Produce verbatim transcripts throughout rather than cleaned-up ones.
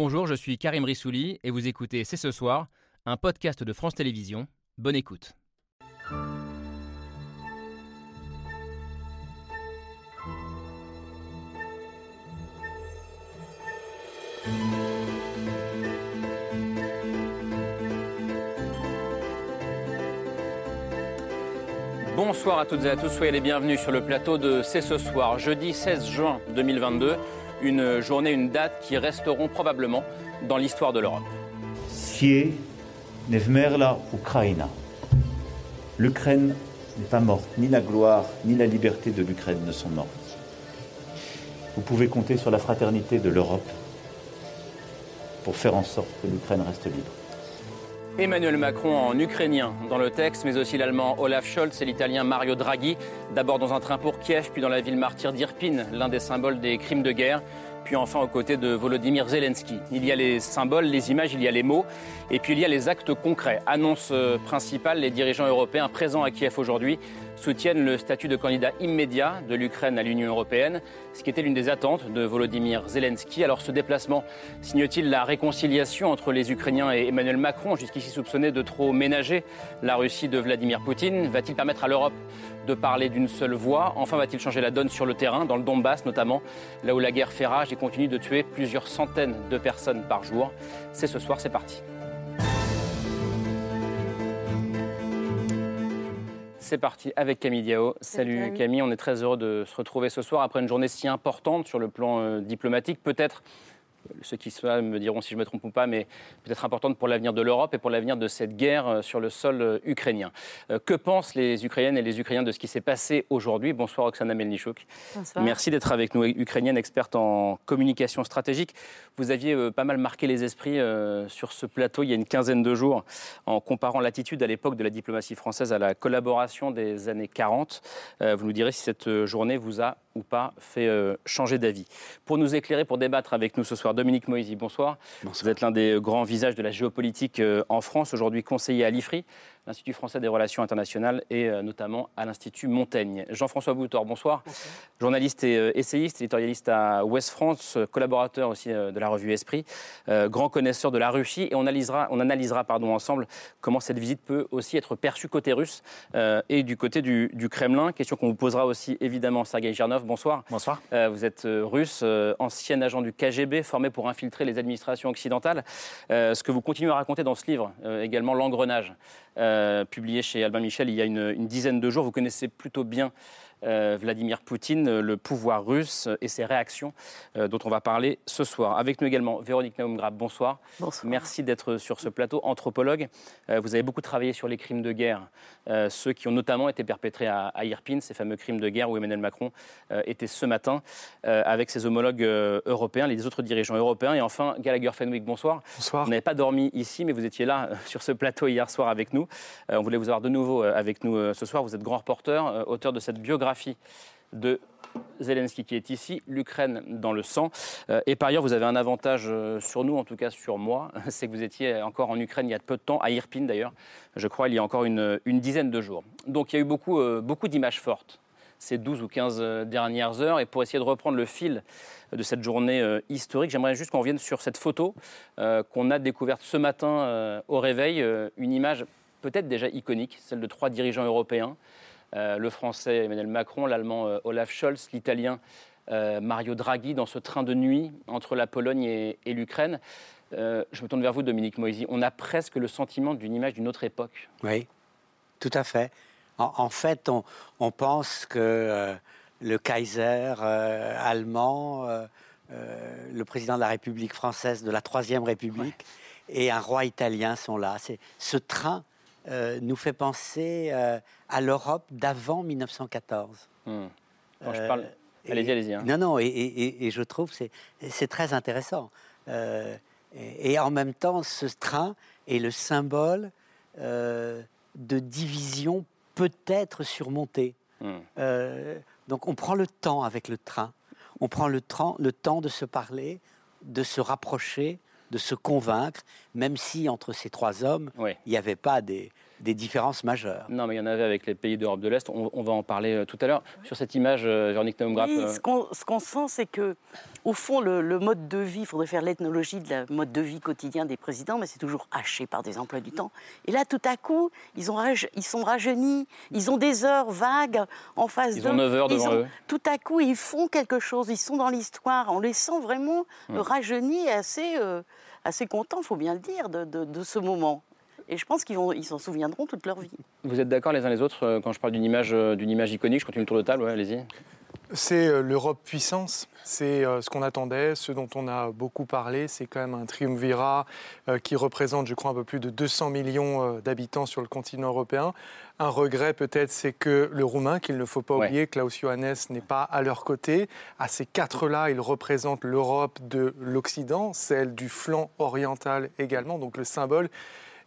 Bonjour, je suis Karim Rissouli et vous écoutez C'est ce soir, un podcast de France Télévisions. Bonne écoute. Bonsoir à toutes et à tous, soyez les bienvenus sur le plateau de C'est ce soir, jeudi seize juin deux mille vingt-deux. Une journée, une date qui resteront probablement dans l'histoire de l'Europe. Sié Nevmerla Ukraina. L'Ukraine n'est pas morte, ni la gloire, ni la liberté de l'Ukraine ne sont mortes. Vous pouvez compter sur la fraternité de l'Europe pour faire en sorte que l'Ukraine reste libre. Emmanuel Macron en ukrainien dans le texte, mais aussi l'allemand Olaf Scholz et l'italien Mario Draghi. D'abord dans un train pour Kiev, puis dans la ville martyre d'Irpin, l'un des symboles des crimes de guerre. Puis enfin aux côtés de Volodymyr Zelensky. Il y a les symboles, les images, il y a les mots. Et puis il y a les actes concrets. Annonce principale, les dirigeants européens présents à Kiev aujourd'hui soutiennent le statut de candidat immédiat de l'Ukraine à l'Union européenne, ce qui était l'une des attentes de Volodymyr Zelensky. Alors ce déplacement signe-t-il la réconciliation entre les Ukrainiens et Emmanuel Macron, jusqu'ici soupçonné de trop ménager la Russie de Vladimir Poutine? Va-t-il permettre à l'Europe de parler d'une seule voix? Enfin, va-t-il changer la donne sur le terrain, dans le Donbass notamment, là où la guerre fait rage et continue de tuer plusieurs centaines de personnes par jour? C'est ce soir, c'est parti. C'est parti avec Camille Diao. Salut Camille, on est très heureux de se retrouver ce soir après une journée si importante sur le plan euh, diplomatique. Peut-être, ceux qui me diront si je me trompe ou pas, mais peut-être importante pour l'avenir de l'Europe et pour l'avenir de cette guerre euh, sur le sol euh, ukrainien. Euh, que pensent les Ukrainiennes et les Ukrainiens de ce qui s'est passé aujourd'hui? Bonsoir Oksana Melnychuk. Bonsoir. Merci d'être avec nous, Ukrainienne, experte en communication stratégique. Vous aviez euh, pas mal marqué les esprits euh, sur ce plateau il y a une quinzaine de jours en comparant l'attitude à l'époque de la diplomatie française à la collaboration des années quarante. Euh, vous nous direz si cette journée vous a ou pas fait euh, changer d'avis. Pour nous éclairer, pour débattre avec nous ce soir, Dominique Moïsi, bonsoir. bonsoir. Vous êtes l'un des grands visages de la géopolitique euh, en France, aujourd'hui conseiller à l'I F R I, l'Institut français des relations internationales et euh, notamment à l'Institut Montaigne. Jean-François Bouthors, bonsoir. bonsoir. Journaliste et euh, essayiste, éditorialiste à Ouest France, euh, collaborateur aussi euh, de la revue Esprit, euh, grand connaisseur de la Russie, et on analysera, on analysera pardon, ensemble comment cette visite peut aussi être perçue côté russe euh, et du côté du, du Kremlin. Question qu'on vous posera aussi évidemment, Sergueï Jirnov, bonsoir. Bonsoir. Euh, vous êtes euh, russe, euh, ancien agent du K G B, formé pour infiltrer les administrations occidentales. Euh, ce que vous continuez à raconter dans ce livre, euh, également L'Engrenage, euh, publié chez Albin Michel il y a une, une dizaine de jours. Vous connaissez plutôt bien euh, Vladimir Poutine, le pouvoir russe et ses réactions euh, dont on va parler ce soir. Avec nous également Véronique Nahoum-Grappe, bonsoir. Bonsoir. Merci d'être sur ce plateau. Anthropologue, euh, vous avez beaucoup travaillé sur les crimes de guerre, euh, ceux qui ont notamment été perpétrés à, à Irpin, ces fameux crimes de guerre où Emmanuel Macron euh, était ce matin euh, avec ses homologues euh, européens, les autres dirigeants européen. Et enfin, Gallagher Fenwick, bonsoir. Bonsoir. Vous n'avez pas dormi ici, mais vous étiez là, euh, sur ce plateau hier soir avec nous. Euh, on voulait vous avoir de nouveau euh, avec nous euh, ce soir. Vous êtes grand reporter, euh, auteur de cette biographie de Zelensky qui est ici, l'Ukraine dans le sang. Euh, et par ailleurs, vous avez un avantage euh, sur nous, en tout cas sur moi, c'est que vous étiez encore en Ukraine il y a peu de temps, à Irpin d'ailleurs, je crois, il y a encore une, une dizaine de jours. Donc il y a eu beaucoup, euh, beaucoup d'images fortes ces douze ou quinze dernières heures. Et pour essayer de reprendre le fil de cette journée euh, historique, j'aimerais juste qu'on revienne sur cette photo euh, qu'on a découverte ce matin euh, au réveil, euh, une image peut-être déjà iconique, celle de trois dirigeants européens, euh, le français Emmanuel Macron, l'allemand euh, Olaf Scholz, l'italien euh, Mario Draghi, dans ce train de nuit entre la Pologne et, et l'Ukraine. Euh, je me tourne vers vous, Dominique Moïsi. On a presque le sentiment d'une image d'une autre époque. Oui, tout à fait. En fait, on, on pense que euh, le Kaiser euh, allemand, euh, euh, le président de la République française, de la Troisième République, ouais, et un roi italien sont là. C'est, ce train euh, nous fait penser euh, à l'Europe d'avant mille neuf cent quatorze. Mmh. Quand je parle... Euh, allez-y, et, allez-y. Hein. Non, non, et, et, et je trouve que c'est, c'est très intéressant. Euh, et, et en même temps, ce train est le symbole euh, de division peut-être surmonté. Mmh. Euh, donc on prend le temps avec le train. On prend le, tra- le temps de se parler, de se rapprocher, de se convaincre, même si entre ces trois hommes, oui, il n'y avait pas des, des différences majeures. Non, mais il y en avait avec les pays d'Europe de l'Est. On, on va en parler euh, tout à l'heure. Oui. Sur cette image, euh, Véronique Nahoum-Grappe... Oui, ce qu'on, ce qu'on sent, c'est que, au fond, le, le mode de vie, il faudrait faire l'ethnologie de la mode de vie quotidien des présidents, mais c'est toujours haché par des emplois du temps. Et là, tout à coup, ils, ont raj, ils sont rajeunis, ils ont des heures vagues en face d'eux. Ils ont neuf heures devant eux. Tout à coup, ils font quelque chose, ils sont dans l'histoire. On les sent vraiment oui. rajeunis et assez, euh, assez contents, il faut bien le dire, de, de, de ce moment. Et je pense qu'ils vont, ils s'en souviendront toute leur vie. Vous êtes d'accord les uns les autres euh, quand je parle d'une image, euh, d'une image iconique? Je continue le tour de table, ouais, allez-y. C'est euh, l'Europe puissance, c'est euh, ce qu'on attendait, ce dont on a beaucoup parlé. C'est quand même un triumvirat euh, qui représente, je crois, un peu plus de deux cents millions euh, d'habitants sur le continent européen. Un regret peut-être, c'est que le Roumain, qu'il ne faut pas oublier, ouais. Klaus Iohannis n'est pas à leur côté. À ces quatre-là, ils représentent l'Europe de l'Occident, celle du flanc oriental également, donc le symbole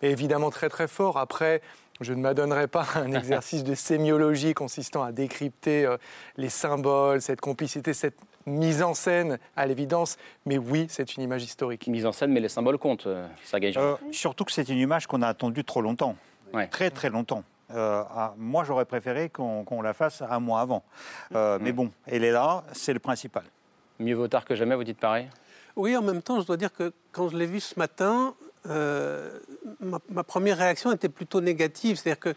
est évidemment très très fort. Après, je ne m'adonnerai pas à un exercice de sémiologie consistant à décrypter euh, les symboles, cette complicité, cette mise en scène à l'évidence. Mais oui, c'est une image historique. Mise en scène, mais les symboles comptent, euh, Sergueï Jirnov. Euh, surtout que c'est une image qu'on a attendue trop longtemps, ouais. très très longtemps. Euh, à, moi, j'aurais préféré qu'on, qu'on la fasse un mois avant. Euh, mmh. Mais bon, elle est là, c'est le principal. Mieux vaut tard que jamais, vous dites pareil? Oui, en même temps, je dois dire que quand je l'ai vue ce matin... Euh, ma, ma première réaction était plutôt négative. C'est-à-dire que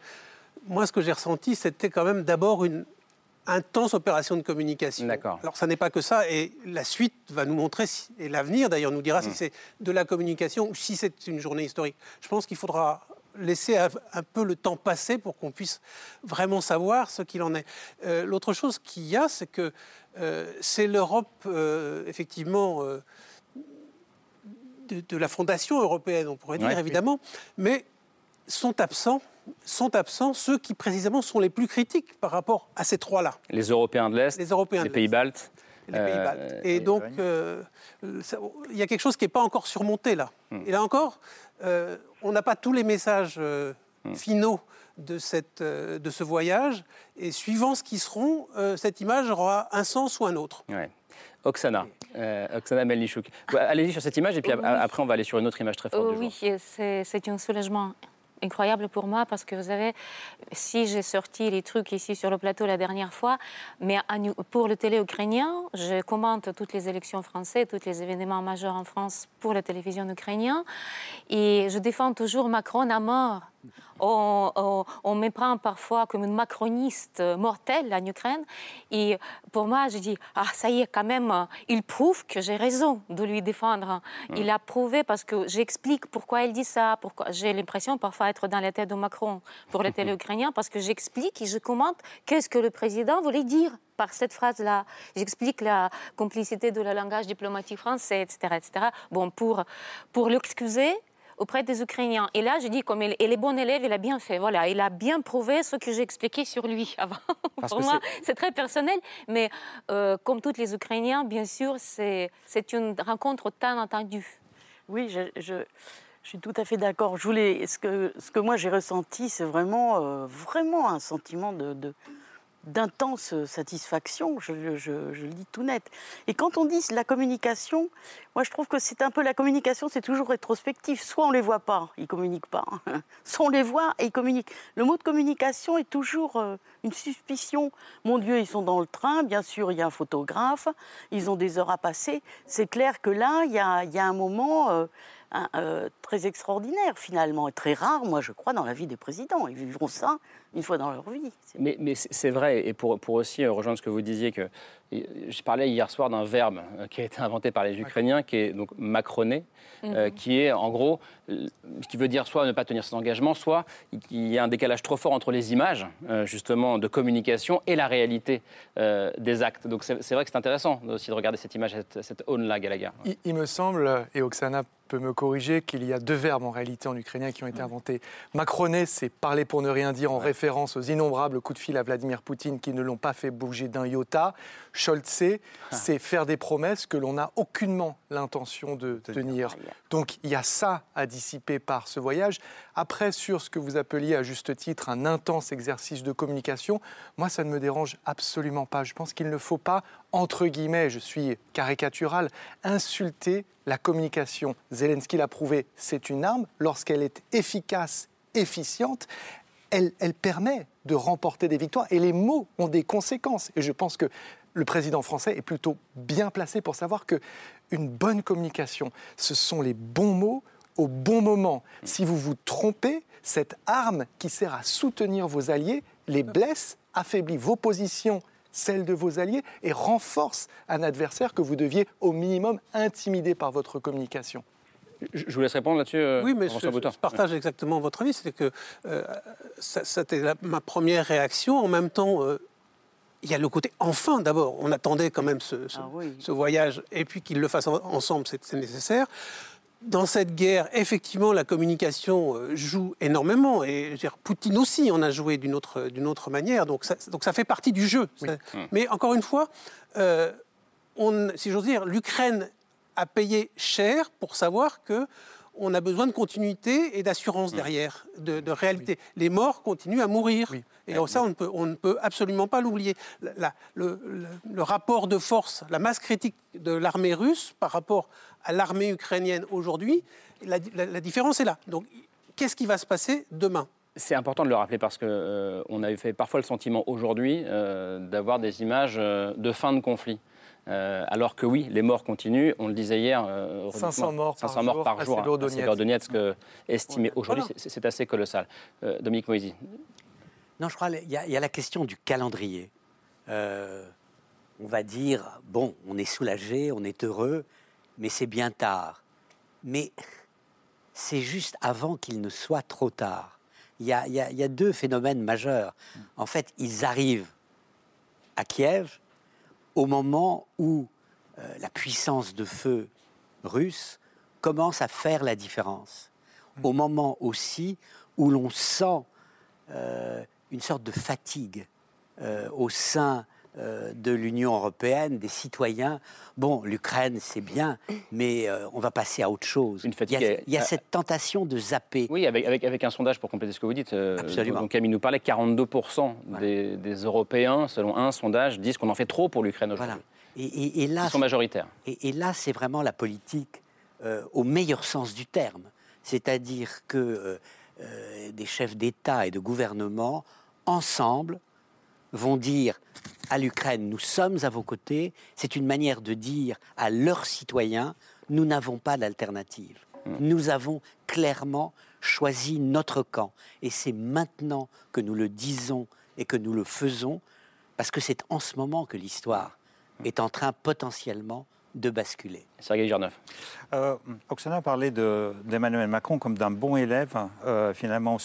moi, ce que j'ai ressenti, c'était quand même d'abord une intense opération de communication. D'accord. Alors, ça n'est pas que ça. Et la suite va nous montrer, si, et l'avenir, d'ailleurs, nous dira mmh. si c'est de la communication ou si c'est une journée historique. Je pense qu'il faudra laisser un, un peu le temps passer pour qu'on puisse vraiment savoir ce qu'il en est. Euh, l'autre chose qu'il y a, c'est que euh, c'est l'Europe, euh, effectivement... Euh, De, de la fondation européenne, on pourrait dire, ouais, évidemment, oui. mais sont absents, sont absents ceux qui, précisément, sont les plus critiques par rapport à ces trois-là. Les Européens de l'Est, les, Européens les de pays l'Est. baltes. Les euh, pays baltes. Et, et donc, il euh, y a quelque chose qui n'est pas encore surmonté, là. Hum. Et là encore, euh, on n'a pas tous les messages euh, hum. finaux de, cette, euh, de ce voyage, et suivant ce qu'ils seront, euh, cette image aura un sens ou un autre. Ouais. Oksana, euh, Oksana Melnychuk. Allez-y sur cette image et puis oui. après on va aller sur une autre image très forte. Oui, du jour. C'est, c'est un soulagement incroyable pour moi parce que vous savez, si j'ai sorti les trucs ici sur le plateau la dernière fois, mais pour le télé ukrainien, je commente toutes les élections françaises, tous les événements majeurs en France pour la télévision ukrainienne et je défends toujours Macron à mort. On, on, on me prend parfois comme une macroniste mortelle en Ukraine. Et pour moi, je dis, ah, ça y est, quand même, il prouve que j'ai raison de lui défendre. Mmh. Il a prouvé parce que j'explique pourquoi il dit ça. Pourquoi... J'ai l'impression parfois d'être dans la tête de Macron pour les télé-ukrainiens parce que j'explique et je commente qu'est-ce que le président voulait dire par cette phrase-là. J'explique la complicité de la langage diplomatique français, et cetera, et cetera. Bon, pour, pour l'excuser auprès des Ukrainiens. Et là, je dis, comme il, il est bon élève, il a bien fait. Voilà, il a bien prouvé ce que j'ai expliqué sur lui avant. Pour moi, c'est... c'est très personnel. Mais euh, comme tous les Ukrainiens, bien sûr, c'est, c'est une rencontre tant attendue. Oui, je, je, je suis tout à fait d'accord. Je voulais, ce, que, ce que moi j'ai ressenti, c'est vraiment, euh, vraiment un sentiment de, de, d'intense satisfaction. Je, je, je le dis tout net. Et quand on dit la communication... Moi, je trouve que c'est un peu la communication, c'est toujours rétrospectif. Soit on ne les voit pas, ils ne communiquent pas. Soit on les voit et ils communiquent. Le mot de communication est toujours euh, une suspicion. Mon Dieu, ils sont dans le train, bien sûr, il y a un photographe, ils ont des heures à passer. C'est clair que là, il y a, y a un moment euh, un, euh, très extraordinaire, finalement, et très rare, moi, je crois, dans la vie des présidents. Ils vivront ça une fois dans leur vie. C'est... Mais, mais c'est vrai, et pour, pour aussi rejoindre ce que vous disiez, que je parlais hier soir d'un verbe qui a été inventé par les Ukrainiens, qui est donc macroné, mmh. euh, qui est en gros, ce qui veut dire soit ne pas tenir ses engagements, soit il y a un décalage trop fort entre les images, euh, justement, de communication et la réalité euh, des actes. Donc c'est, c'est vrai que c'est intéressant aussi de regarder cette image, cette, cette aune-là, Gallagher. Il, il me semble, et Oksana peut me corriger, qu'il y a deux verbes en réalité en ukrainien qui ont été inventés. Macroner, c'est parler pour ne rien dire en ouais. référence aux innombrables coups de fil à Vladimir Poutine qui ne l'ont pas fait bouger d'un iota. Scholz, ah. c'est faire des promesses que l'on n'a aucunement l'intention de tenir. Donc il y a ça à dissiper par ce voyage. Après, sur ce que vous appeliez à juste titre un intense exercice de communication, moi ça ne me dérange absolument pas. Je pense qu'il ne faut pas, entre guillemets, je suis caricatural, insulter la communication. Zelensky l'a prouvé, c'est une arme. Lorsqu'elle est efficace efficiente, elle, elle permet de remporter des victoires. Et les mots ont des conséquences. Et je pense que le président français est plutôt bien placé pour savoir qu'une bonne communication, ce sont les bons mots au bon moment. Si vous vous trompez, cette arme qui sert à soutenir vos alliés les blesse, affaiblit vos positions, celles de vos alliés, et renforce un adversaire que vous deviez au minimum intimider par votre communication. Je vous laisse répondre là-dessus, François Bouthors. Oui, mais je, je partage ouais. exactement votre avis. C'est que euh, ça, c'était la, ma première réaction. En même temps, euh, il y a le côté enfin, d'abord. On attendait quand même ce, ce, ah oui. ce voyage, et puis qu'ils le fassent en, ensemble, c'est, c'est nécessaire. Dans cette guerre, effectivement, la communication joue énormément. Et je veux dire, Poutine aussi en a joué d'une autre, d'une autre manière. Donc ça, donc ça fait partie du jeu. Oui. Ça, mmh. Mais encore une fois, euh, on, si j'ose dire, l'Ukraine a payé cher pour savoir qu'on a besoin de continuité et d'assurance mmh. derrière, de, de réalité. Oui. Les morts continuent à mourir. Oui. Et oui. ça, on ne, peut, on ne peut absolument pas l'oublier. La, la, le, le, le rapport de force, la masse critique de l'armée russe par rapport à l'armée ukrainienne aujourd'hui, la, la, la différence est là. Donc, qu'est-ce qui va se passer demain ? C'est important de le rappeler parce qu'on euh, a fait parfois le sentiment aujourd'hui euh, d'avoir des images euh, de fin de conflit. Euh, alors que oui, les morts continuent. On le disait hier, euh, cinq cents morts par jour. À Séverodonetsk, hein, estimé aujourd'hui, voilà. c'est, c'est assez colossal. Euh, Dominique Moïsi. Non, je crois qu'il y, y a la question du calendrier. Euh, on va dire, bon, on est soulagé, on est heureux, mais c'est bien tard. Mais c'est juste avant qu'il ne soit trop tard. Il y a, il y a, il y a deux phénomènes majeurs. En fait, ils arrivent à Kiev au moment où euh, la puissance de feu russe commence à faire la différence. Au moment aussi où l'on sent euh, une sorte de fatigue euh, au sein euh, de l'Union européenne, des citoyens. Bon, l'Ukraine, c'est bien, mais euh, on va passer à autre chose. Une fatigue il y a, il y a à... cette tentation de zapper. Oui, avec, avec, avec un sondage, pour compléter ce que vous dites, euh, dont Camille nous parlait, quarante-deux pour cent voilà. des, des Européens, selon un sondage, disent qu'on en fait trop pour l'Ukraine aujourd'hui. Voilà. Et, et, et là, ils sont majoritaires. Et, et là, c'est vraiment la politique euh, au meilleur sens du terme. C'est-à-dire que euh, euh, des chefs d'État et de gouvernement ensemble, vont dire à l'Ukraine, nous sommes à vos côtés, c'est une manière de dire à leurs citoyens, nous n'avons pas d'alternative. Mmh. Nous avons clairement choisi notre camp. Et c'est maintenant que nous le disons et que nous le faisons, parce que c'est en ce moment que l'histoire est en train potentiellement de basculer. Sergueï Jirnov. Euh, Oksana a parlé de, d'Emmanuel Macron comme d'un bon élève, euh, finalement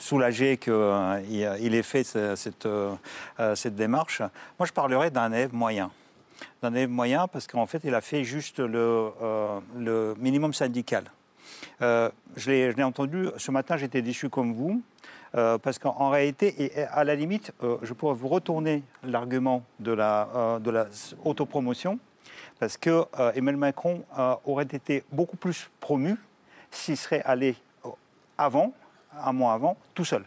soulagé qu'il euh, ait fait cette, euh, cette démarche. Moi, je parlerais d'un élève moyen. D'un élève moyen parce qu'en fait, il a fait juste le, euh, le minimum syndical. Euh, je, l'ai, je l'ai entendu, ce matin, j'étais déçu comme vous, euh, parce qu'en réalité, et à la limite, euh, je pourrais vous retourner l'argument de la, euh, de la autopromotion. Parce que euh, Emmanuel Macron euh, aurait été beaucoup plus promu s'il serait allé avant, un mois avant, tout seul.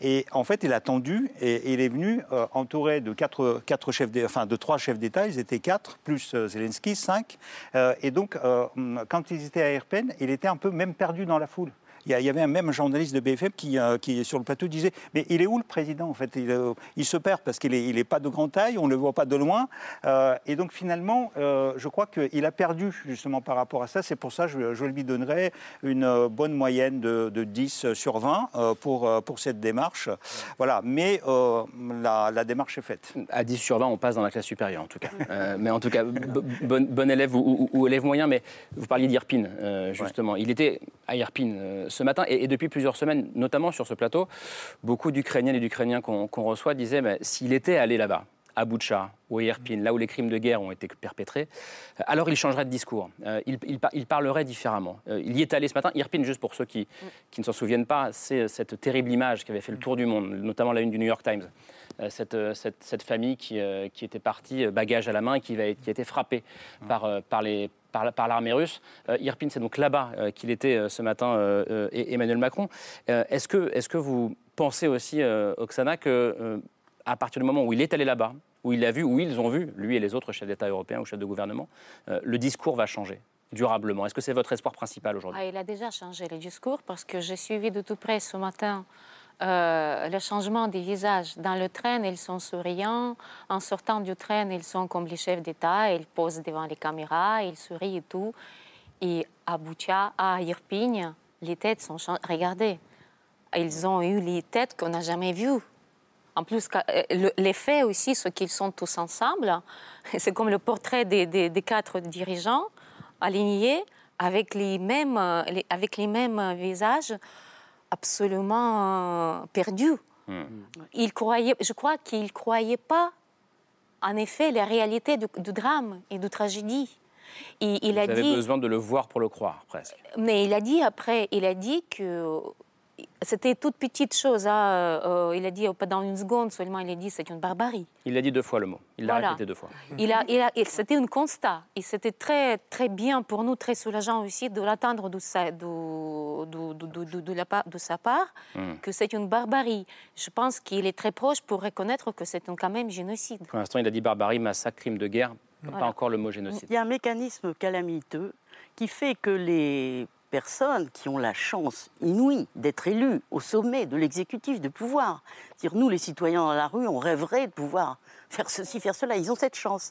Et en fait, il a attendu et, et il est venu euh, entouré de quatre, quatre chefs, de, enfin de trois chefs d'État. Ils étaient quatre plus euh, Zelensky, cinq. Euh, et donc, euh, quand ils étaient à Irpin, il était un peu même perdu dans la foule. Il y avait un même journaliste de B F M qui, euh, qui sur le plateau, disait « Mais il est où le président, en fait ?» il, euh, il se perd parce qu'il n'est pas de grande taille, on ne le voit pas de loin. Euh, et donc, finalement, euh, je crois qu'il a perdu, justement, par rapport à ça. C'est pour ça que je, je lui donnerais une euh, bonne moyenne de, de dix sur vingt euh, pour, euh, pour cette démarche. Voilà. Mais euh, la, la démarche est faite. À dix sur vingt, on passe dans la classe supérieure, en tout cas. euh, mais en tout cas, b- bon, bon élève ou, ou, ou élève moyen. Mais vous parliez d'Irpin, euh, justement. Ouais. Il était à Irpin... Euh, ce matin, et, et depuis plusieurs semaines, notamment sur ce plateau, beaucoup d'Ukrainiennes et d'Ukrainiens qu'on, qu'on reçoit disaient bah, « s'il était allé là-bas, à Bucha ou à Irpin, là où les crimes de guerre ont été perpétrés, alors il changerait de discours, euh, il, il, il parlerait différemment euh, ». Il y est allé ce matin. Irpin, juste pour ceux qui, qui ne s'en souviennent pas, c'est cette terrible image qui avait fait le tour du monde, notamment la une du New York Times. Cette, cette, cette famille qui, euh, qui était partie, bagage à la main, qui, va, qui a été frappée par, euh, par, les, par, par l'armée russe. Euh, Irpin, c'est donc là-bas euh, qu'il était euh, ce matin, euh, euh, Emmanuel Macron. Euh, est-ce que, est-ce que vous pensez aussi, euh, Oksana, qu'à euh, partir du moment où il est allé là-bas, où il l'a vu, où ils ont vu, lui et les autres chefs d'État européens ou chefs de gouvernement, euh, le discours va changer ? durablement. Est-ce que c'est votre espoir principal aujourd'hui? Ah, il a déjà changé les discours parce que j'ai suivi de tout près ce matin euh, le changement des visages. Dans le train, ils sont souriants. En sortant du train, ils sont comme les chefs d'État. Ils posent devant les caméras, ils sourient et tout. Et à Bucha, à Irpin, les têtes sont changées. Regardez, ils ont eu les têtes qu'on n'a jamais vues. En plus, l'effet aussi, ce qu'ils sont tous ensemble, c'est comme le portrait des, des, des quatre dirigeants alignés avec les mêmes, les, avec les mêmes visages absolument perdus. Mmh. Ils croyaient, je crois qu'ils ne croyaient pas, en effet, la réalité du, du drame et de tragédie. Et il Vous a avez dit, besoin de le voir pour le croire, presque. Mais il a dit après, il a dit que... C'était toute petite chose. Hein. Euh, il a dit, pendant une seconde seulement, il a dit c'est une barbarie. Il a dit deux fois le mot. Il l'a voilà. répété deux fois. Il a, il a, il, c'était un constat. Et c'était très, très bien pour nous, très soulageant aussi, de l'entendre de sa, de, de, de, de, de, la, de sa part, mm. que c'est une barbarie. Je pense qu'il est très proche pour reconnaître que c'est un, quand même génocide. Pour l'instant, il a dit barbarie, massacre, crime de guerre, voilà. pas encore le mot génocide. Il y a un mécanisme calamiteux qui fait que les... personnes qui ont la chance inouïe d'être élues au sommet de l'exécutif, de pouvoir. C'est-à-dire, nous, les citoyens dans la rue, on rêverait de pouvoir faire ceci, faire cela. Ils ont cette chance.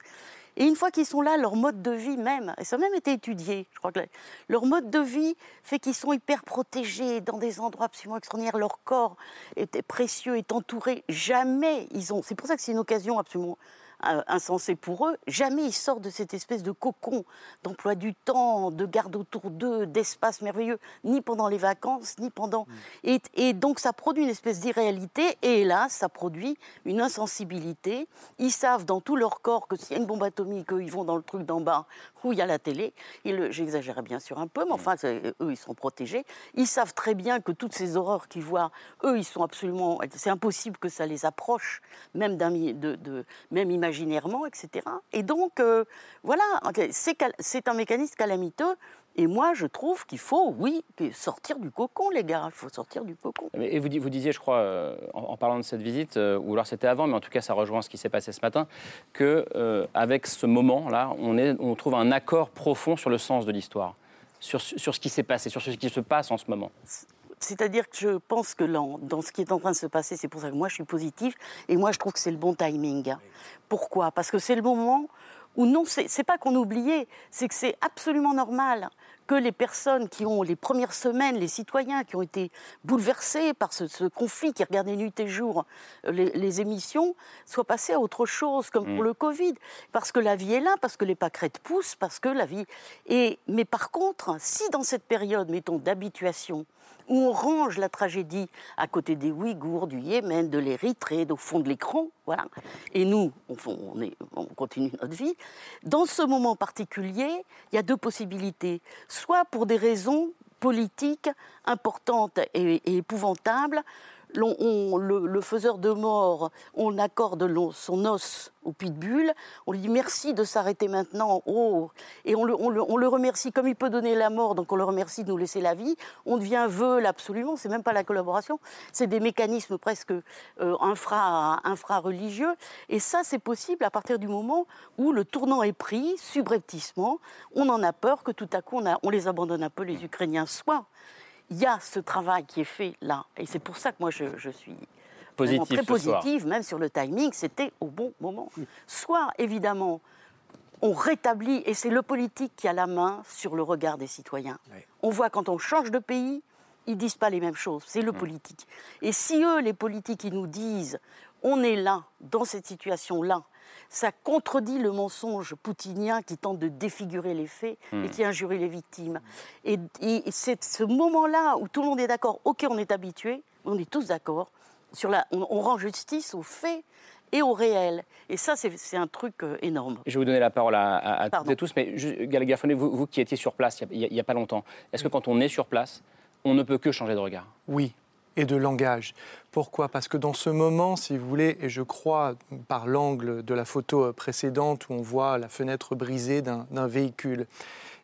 Et une fois qu'ils sont là, leur mode de vie même, et ça a même été étudié, je crois que leur mode de vie fait qu'ils sont hyper protégés dans des endroits absolument extraordinaires. Leur corps est précieux, est entouré. Jamais ils ont... C'est pour ça que c'est une occasion absolument... insensé pour eux, jamais ils sortent de cette espèce de cocon d'emploi du temps, de garde autour d'eux, d'espace merveilleux, ni pendant les vacances, ni pendant... Mmh. Et, et donc ça produit une espèce d'irréalité, et hélas, ça produit une insensibilité. Ils savent dans tout leur corps que s'il y a une bombe atomique, eux, ils vont dans le truc d'en bas où il y a la télé. Le... J'exagère bien sûr un peu, mais enfin, eux, ils sont protégés. Ils savent très bien que toutes ces horreurs qu'ils voient, eux, ils sont absolument... C'est impossible que ça les approche, même, d'un... de, de... même imaginaire. imaginairement, et cetera. Et donc, euh, voilà, c'est, cal- c'est un mécanisme calamiteux. Et moi, je trouve qu'il faut, oui, sortir du cocon, les gars. Il faut sortir du cocon. Et vous, vous disiez, je crois, euh, en, en parlant de cette visite, euh, ou alors c'était avant, mais en tout cas, ça rejoint ce qui s'est passé ce matin, que euh, avec ce moment-là, on, est, on trouve un accord profond sur le sens de l'histoire, sur, sur ce qui s'est passé, sur ce qui se passe en ce moment. C'est... C'est-à-dire que je pense que dans ce qui est en train de se passer, c'est pour ça que moi je suis positive et moi je trouve que c'est le bon timing. Pourquoi ? Parce que c'est le moment où non, c'est, c'est pas qu'on oubliait, c'est que c'est absolument normal que les personnes qui ont les premières semaines, les citoyens qui ont été bouleversés par ce, ce conflit, qui regardaient nuit et jour les, les émissions, soient passés à autre chose, comme mmh. pour le Covid. Parce que la vie est là, parce que les pâquerettes poussent, parce que la vie... Et, mais par contre, si dans cette période, mettons, d'habituation, où on range la tragédie à côté des Ouïghours, du Yémen, de l'Érythrée, au fond de l'écran, voilà. Et nous, on, on, est, on continue notre vie. Dans ce moment particulier, il y a deux possibilités. Soit pour des raisons politiques importantes et, et épouvantables, on, on, le, le faiseur de mort, on accorde son os au pitbull, on lui dit merci de s'arrêter maintenant, oh. et on le, on, le, on le remercie, comme il peut donner la mort, donc on le remercie de nous laisser la vie, on devient veule absolument, c'est même pas la collaboration, c'est des mécanismes presque euh, infra, infra-religieux, et ça c'est possible à partir du moment où le tournant est pris, subrepticement, on en a peur que tout à coup on, a, on les abandonne un peu les Ukrainiens, soit il y a ce travail qui est fait là, et c'est pour ça que moi je, je suis positive, très positive, même sur le timing, c'était au bon moment. Soit, évidemment, on rétablit, et c'est le politique qui a la main sur le regard des citoyens. Oui. On voit quand on change de pays, ils ne disent pas les mêmes choses, c'est le mmh. politique. Et si eux, les politiques, ils nous disent, on est là, dans cette situation-là, ça contredit le mensonge poutinien qui tente de défigurer les faits mmh. et qui injurie les victimes. Et, et c'est ce moment-là où tout le monde est d'accord. Ok, on est habitué, on est tous d'accord. Sur la, on, on rend justice aux faits et au réel. Et ça, c'est, c'est un truc énorme. Je vais vous donner la parole à, à, à toutes et tous, mais Gallagher Fenwick, vous, vous qui étiez sur place il n'y a, a pas longtemps, est-ce que quand on est sur place, on ne peut que changer de regard ? Oui. Et de langage. Pourquoi ? Parce que dans ce moment, si vous voulez, et je crois par l'angle de la photo précédente où on voit la fenêtre brisée d'un, d'un véhicule,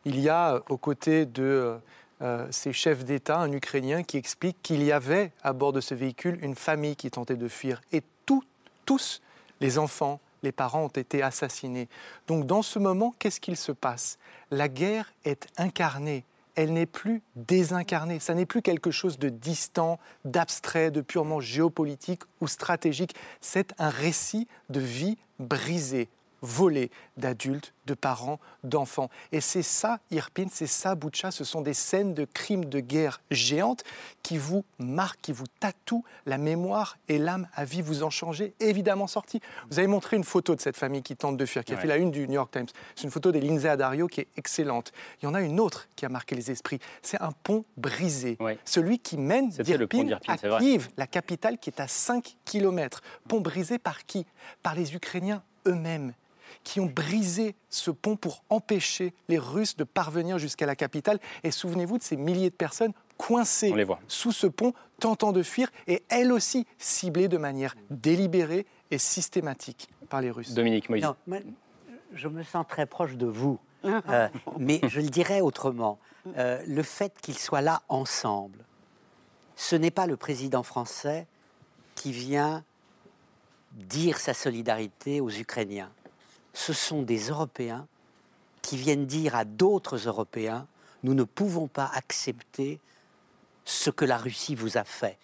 il y a aux côtés de euh, ces chefs d'État, un Ukrainien qui explique qu'il y avait à bord de ce véhicule une famille qui tentait de fuir. Et tout, tous les enfants, les parents ont été assassinés. Donc dans ce moment, qu'est-ce qu'il se passe ? La guerre est incarnée, elle n'est plus désincarnée. Ça n'est plus quelque chose de distant, d'abstrait, de purement géopolitique ou stratégique. C'est un récit de vie brisée, volée d'adultes, de parents, d'enfants. Et c'est ça, Irpin, c'est ça, Bucha, ce sont des scènes de crimes de guerre géantes qui vous marquent, qui vous tatouent la mémoire et l'âme à vie, vous en changez, évidemment sorti. Vous avez montré une photo de cette famille qui tente de fuir, qui ouais. a fait la une du New York Times. C'est une photo des Lindsay Adario qui est excellente. Il y en a une autre qui a marqué les esprits. C'est un pont brisé. Ouais. Celui qui mène d'Irpin à Kiev, la capitale qui est à cinq kilomètres. Pont brisé par qui ? Par les Ukrainiens eux-mêmes, qui ont brisé ce pont pour empêcher les Russes de parvenir jusqu'à la capitale. Et souvenez-vous de ces milliers de personnes coincées sous ce pont, tentant de fuir, et elles aussi ciblées de manière délibérée et systématique par les Russes. Dominique Moïsi. Je me sens très proche de vous, euh, mais je le dirais autrement. Euh, le fait qu'ils soient là ensemble, ce n'est pas le président français qui vient dire sa solidarité aux Ukrainiens. Ce sont des Européens qui viennent dire à d'autres Européens « Nous ne pouvons pas accepter ce que la Russie vous a fait.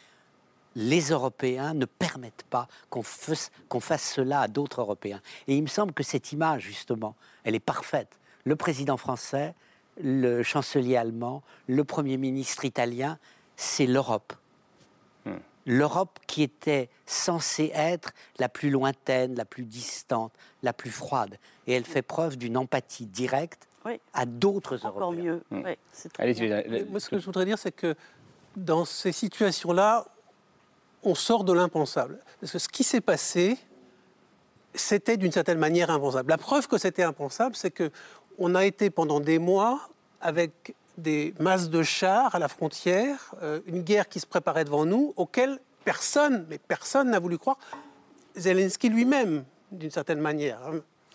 Les Européens ne permettent pas qu'on fasse, qu'on fasse cela à d'autres Européens. » Et il me semble que cette image, justement, elle est parfaite. Le président français, le chancelier allemand, le Premier ministre italien, c'est l'Europe. Mmh. L'Europe qui était censée être la plus lointaine, la plus distante, la plus froide. Et elle fait preuve d'une empathie directe oui. à d'autres Européens. Encore mieux. Mmh. Oui, c'est trop Allez, bien. Je... Moi, ce que je voudrais dire, c'est que dans ces situations-là, on sort de l'impensable. Parce que ce qui s'est passé, c'était d'une certaine manière impensable. La preuve que c'était impensable, c'est qu'on a été pendant des mois avec des masses de chars à la frontière, euh, une guerre qui se préparait devant nous, auquel personne, mais personne n'a voulu croire. Zelensky lui-même, d'une certaine manière.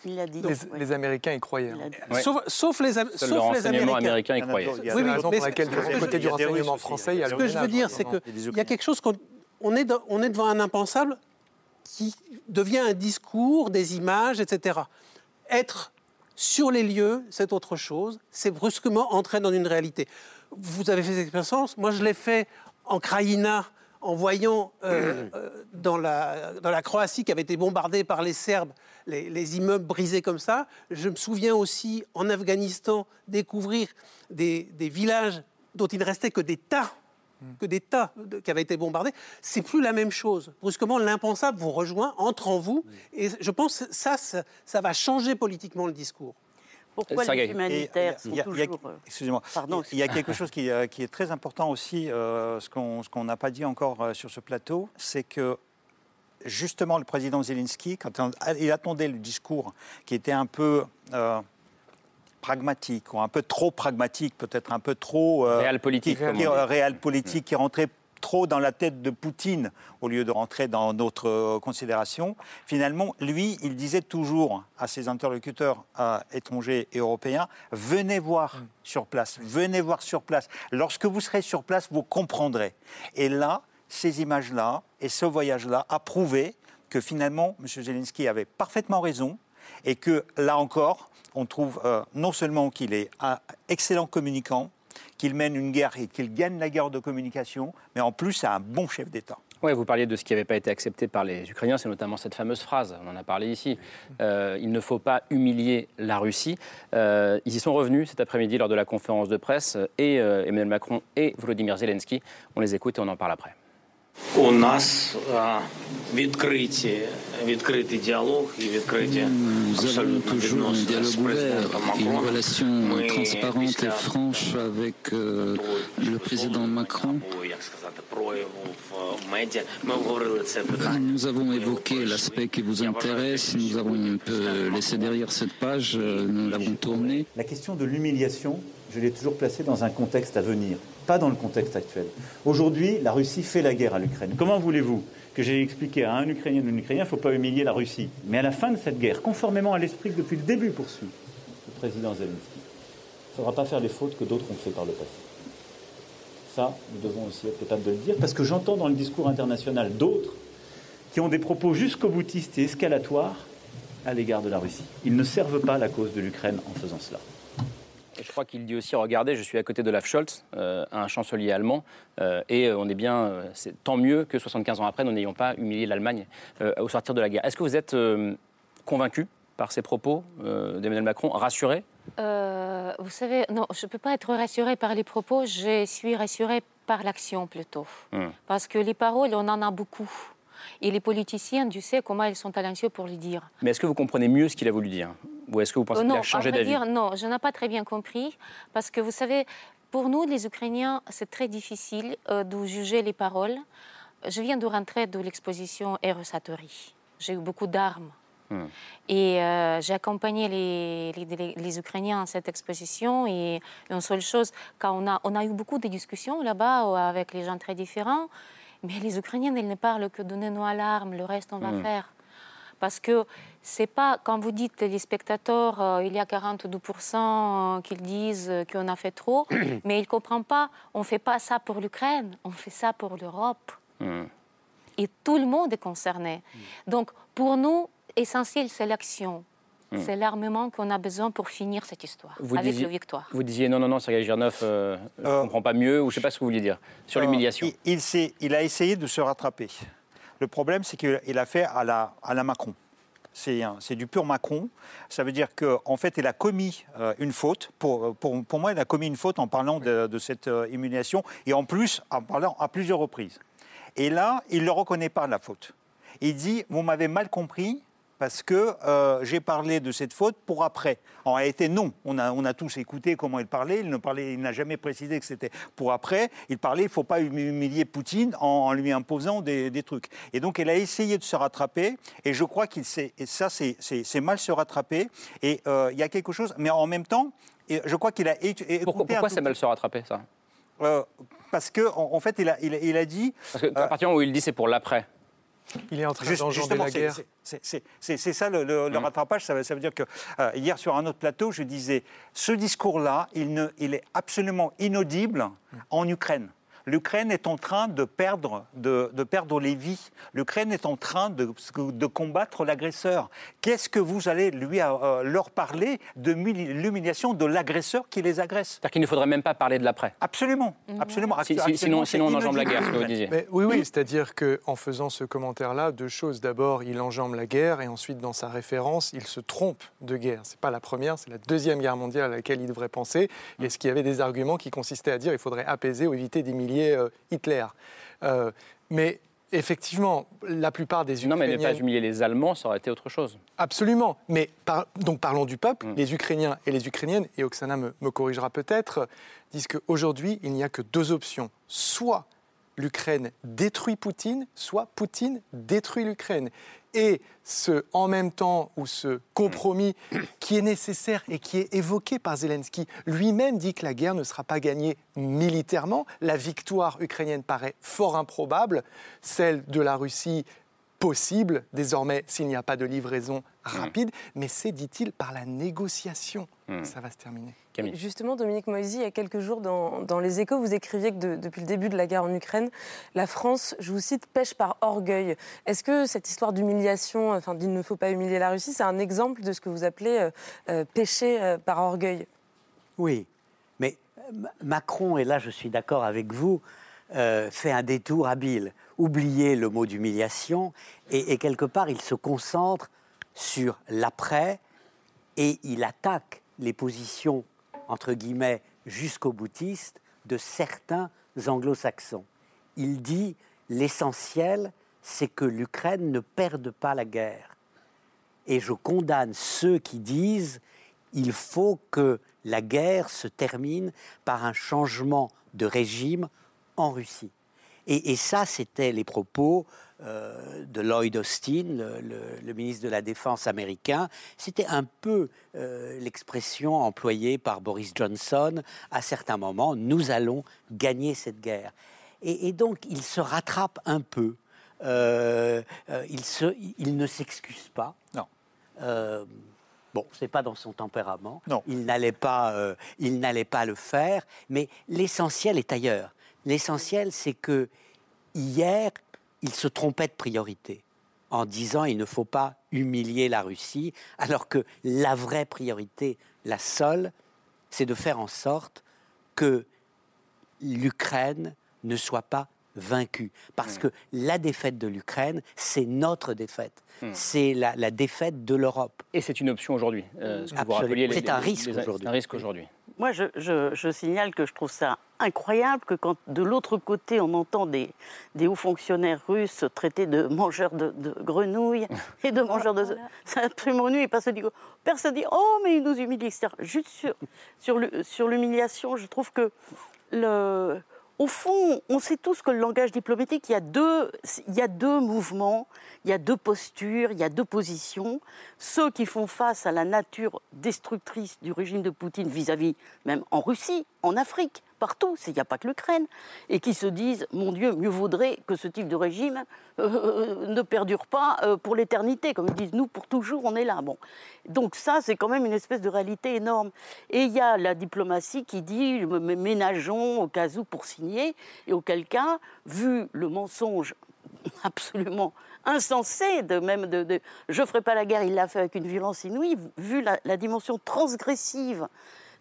Il l'a dit. Donc, les, ouais. les Américains y croyaient. Ouais. Sauf, sauf les, sauf le les Américains. Américain y croyaient. Il y a oui, oui, raison pour laquelle, du côté du renseignement français, il y a... Ce que je veux dire, c'est qu'il y a quelque chose qu'on on est, dans, on est devant un impensable qui devient un discours, des images, et cetera. Être... Sur les lieux, c'est autre chose. C'est brusquement entrer dans une réalité. Vous avez fait cette expérience. Moi, je l'ai fait en Kraïna, en voyant euh, euh, dans, la, dans la Croatie qui avait été bombardée par les Serbes, les, les immeubles brisés comme ça. Je me souviens aussi, en Afghanistan, découvrir des, des villages dont il ne restait que des tas, que des tas de, qui avaient été bombardés. C'est plus la même chose. Brusquement, l'impensable vous rejoint, entre en vous. Et je pense que ça, ça, ça va changer politiquement le discours. Pourquoi Sergueï. Les humanitaires et, sont y a, toujours... Y a, excusez-moi. Pardon. Il y a quelque chose qui, qui est très important aussi, euh, ce qu'on ce qu'on n'a pas dit encore euh, sur ce plateau, c'est que justement le président Zelensky, quand on, il attendait le discours qui était un peu... Euh, pragmatique, ou un peu trop pragmatique, peut-être un peu trop... Euh, réel politique. Qui, réel politique, qui rentrait trop dans la tête de Poutine, au lieu de rentrer dans notre euh, considération. Finalement, lui, il disait toujours à ses interlocuteurs euh, étrangers et européens, venez voir mm. sur place, venez voir sur place. Lorsque vous serez sur place, vous comprendrez. Et là, ces images-là et ce voyage-là a prouvé que finalement, M. Zelensky avait parfaitement raison, et que, là encore, on trouve euh, non seulement qu'il est un excellent communicant, qu'il mène une guerre et qu'il gagne la guerre de communication, mais en plus, c'est un bon chef d'État. Oui, vous parliez de ce qui n'avait pas été accepté par les Ukrainiens, c'est notamment cette fameuse phrase, on en a parlé ici. Euh, il ne faut pas humilier la Russie. Euh, ils y sont revenus cet après-midi lors de la conférence de presse, et euh, Emmanuel Macron et Volodymyr Zelensky. On les écoute et on en parle après. У нас відкриті, відкритий діалог і відкриті абсолютно відносини з президентом Макроном. Ми після того, як сказати, прояву в медіа, ми обговорили це питання. Nous avons évoqué l'aspect qui vous intéresse, nous avons un peu laissé derrière cette page, nous l'avons tournée. La question de l'humiliation, je l'ai toujours placée dans un contexte à venir. Pas dans le contexte actuel. Aujourd'hui, la Russie fait la guerre à l'Ukraine. Comment voulez-vous que j'ai expliqué à un Ukrainien ou un Ukrainien, il ne faut pas humilier la Russie. Mais à la fin de cette guerre, conformément à l'esprit que depuis le début poursuit le président Zelensky, il ne faudra pas faire les fautes que d'autres ont fait par le passé. Ça, nous devons aussi être capables de le dire, parce que j'entends dans le discours international d'autres qui ont des propos jusqu'au boutiste et escalatoires à l'égard de la Russie. Ils ne servent pas la cause de l'Ukraine en faisant cela. Et je crois qu'il dit aussi, regardez, je suis à côté d'Olaf Scholz, euh, un chancelier allemand, euh, et on est bien, euh, c'est tant mieux que soixante-quinze ans après, nous n'ayons pas humilié l'Allemagne euh, au sortir de la guerre. Est-ce que vous êtes euh, convaincu par ces propos euh, d'Emmanuel Macron, rassuré ? euh, Vous savez, non, je ne peux pas être rassurée par les propos, je suis rassurée par l'action plutôt. Mmh. Parce que les paroles, on en a beaucoup. Et les politiciens, Dieu sait comment ils sont talentueux pour le dire. Mais est-ce que vous comprenez mieux ce qu'il a voulu dire ? Ou est-ce que vous pensez euh, non, qu'il a changé d'avis ? Dire, non, je n'ai pas très bien compris. Parce que vous savez, pour nous, les Ukrainiens, c'est très difficile euh, de juger les paroles. Je viens de rentrer de l'exposition Erosatory. J'ai eu beaucoup d'armes. Hum. Et euh, j'ai accompagné les, les, les, les Ukrainiens à cette exposition. Et une seule chose, quand on a, on a eu beaucoup de discussions là-bas avec les gens très différents. Mais les Ukrainiens, ils ne parlent que « donnez-nous à l'arme, le reste, on va mmh. faire ». Parce que c'est pas, quand vous dites les spectateurs, euh, il y a quarante-deux pour cent qu'ils disent qu'on a fait trop, mais ils ne comprennent pas, on ne fait pas ça pour l'Ukraine, on fait ça pour l'Europe. Mmh. Et tout le monde est concerné. Mmh. Donc, pour nous, essentiel, c'est l'action. Mmh. C'est l'armement qu'on a besoin pour finir cette histoire, vous avec disiez, le victoire. Vous disiez non, non, non, Sergueï Jirnov, euh, je ne euh, comprends pas mieux, ou je ne sais pas ce que vous vouliez dire, sur euh, l'humiliation. Il, il, il a essayé de se rattraper. Le problème, c'est qu'il a fait à la, à la Macron. C'est, c'est du pur Macron. Ça veut dire qu'en fait, il a commis euh, une faute. Pour, pour, pour moi, il a commis une faute en parlant de, de cette euh, humiliation, et en plus, en parlant à plusieurs reprises. Et là, il ne reconnaît pas la faute. Il dit « vous m'avez mal compris ». Parce que euh, j'ai parlé de cette faute pour après. En réalité, non. On a, on a tous écouté comment il parlait. Il ne parlait, il n'a jamais précisé que c'était pour après. Il parlait, il ne faut pas humilier Poutine en, en lui imposant des, des trucs. Et donc, elle a essayé de se rattraper. Et je crois qu'il s'est... Et ça, c'est, c'est, c'est mal se rattraper. Et il euh, y a quelque chose... Mais en même temps, je crois qu'il a... Écouté pourquoi pourquoi c'est mal se rattraper, ça euh, Parce qu'en en, en fait, il a, il, il a dit... Parce qu'à euh, partir où il dit c'est pour l'après. Il est en train d'enjamber la guerre. C'est, c'est, c'est, c'est, c'est ça le, le, mmh. le rattrapage. Ça veut, ça veut dire que euh, hier sur un autre plateau, je disais ce discours-là, il, ne, il est absolument inaudible mmh. en Ukraine. L'Ukraine est en train de perdre, de, de perdre les vies. L'Ukraine est en train de, de combattre l'agresseur. Qu'est-ce que vous allez lui, euh, leur parler de l'humiliation de l'agresseur qui les agresse ? C'est-à-dire qu'il ne faudrait même pas parler de l'après. Absolument. absolument, mmh. absolument, si, si, absolument sinon, sinon on enjambe la guerre, ce que vous disiez. Mais oui, oui, c'est-à-dire qu'en faisant ce commentaire-là, deux choses. D'abord, il enjambe la guerre et ensuite, dans sa référence, il se trompe de guerre. Ce n'est pas la première, c'est la Deuxième Guerre mondiale à laquelle il devrait penser. Mmh. Est-ce qu'il y avait des arguments qui consistaient à dire qu'il faudrait apaiser ou éviter d'humilier Hitler. Euh, mais effectivement, la plupart des Ukrainiens... Non, mais ne pas humilier les Allemands, ça aurait été autre chose. Absolument. Mais par... Donc parlons du peuple. Mmh. Les Ukrainiens et les Ukrainiennes, et Oksana me, me corrigera peut-être, disent qu'aujourd'hui, il n'y a que deux options. Soit l'Ukraine détruit Poutine, soit Poutine détruit l'Ukraine. Et ce en même temps ou ce compromis qui est nécessaire et qui est évoqué par Zelensky, lui-même dit que la guerre ne sera pas gagnée militairement. La victoire ukrainienne paraît fort improbable, celle de la Russie possible, désormais s'il n'y a pas de livraison rapide, mais c'est, dit-il, par la négociation. Ça va se terminer. Camille. Justement, Dominique Moïsi, il y a quelques jours, dans, dans Les Échos, vous écriviez que de, depuis le début de la guerre en Ukraine, la France, je vous cite, pêche par orgueil. Est-ce que cette histoire d'humiliation, enfin, d'il ne faut pas humilier la Russie, c'est un exemple de ce que vous appelez euh, pêcher euh, par orgueil ? Oui, mais Macron, et là je suis d'accord avec vous, euh, fait un détour habile. Oubliez le mot d'humiliation et, et quelque part, il se concentre sur l'après et il attaque les positions, entre guillemets, jusqu'au boutiste de certains anglo-saxons. Il dit « l'essentiel, c'est que l'Ukraine ne perde pas la guerre ». Et je condamne ceux qui disent « il faut que la guerre se termine par un changement de régime en Russie ». Et, et ça, c'était les propos euh, de Lloyd Austin, le, le, le ministre de la Défense américain. C'était un peu euh, l'expression employée par Boris Johnson à certains moments. Nous allons gagner cette guerre. Et, et donc, il se rattrape un peu. Euh, euh, il, se, il ne s'excuse pas. Non. Euh, Bon, ce n'est pas dans son tempérament. Non. Il n'allait pas, euh, il n'allait pas le faire. Mais l'essentiel est ailleurs. L'essentiel, c'est que hier, il se trompait de priorité. en disant il ne faut pas humilier la Russie, alors que la vraie priorité, la seule, c'est de faire en sorte que l'Ukraine ne soit pas vaincue. Parce mmh. que la défaite de l'Ukraine, c'est notre défaite. Mmh. C'est la, la défaite de l'Europe. Et c'est une option aujourd'hui. Euh, ce que vous rappeliez, les, c'est un risque les, les, aujourd'hui. C'est un risque aujourd'hui. Moi, je, je, je signale que je trouve ça incroyable que quand, de l'autre côté, on entend des, des hauts fonctionnaires russes traités de mangeurs de, de grenouilles et de mangeurs de... C'est absolument ennuyeux. Personne ne dit « Oh, mais ils nous humilient, et cetera » Juste sur, sur, le, sur l'humiliation, je trouve que, le, au fond, on sait tous que le langage diplomatique, il y a deux, il y a deux mouvements, il y a deux postures, il y a deux positions. Ceux qui font face à la nature destructrice du régime de Poutine vis-à-vis, même en Russie, en Afrique, partout, il n'y a pas que l'Ukraine, et qui se disent « Mon Dieu, mieux vaudrait que ce type de régime euh, ne perdure pas euh, pour l'éternité », comme ils disent « Nous, pour toujours, on est là ». Bon. Donc ça, c'est quand même une espèce de réalité énorme. Et il y a la diplomatie qui dit « Ménageons au cas où pour signer », et auquel cas, vu le mensonge absolument insensé, de même de, de « Je ne ferai pas la guerre, il l'a fait avec une violence inouïe », vu la, la dimension transgressive,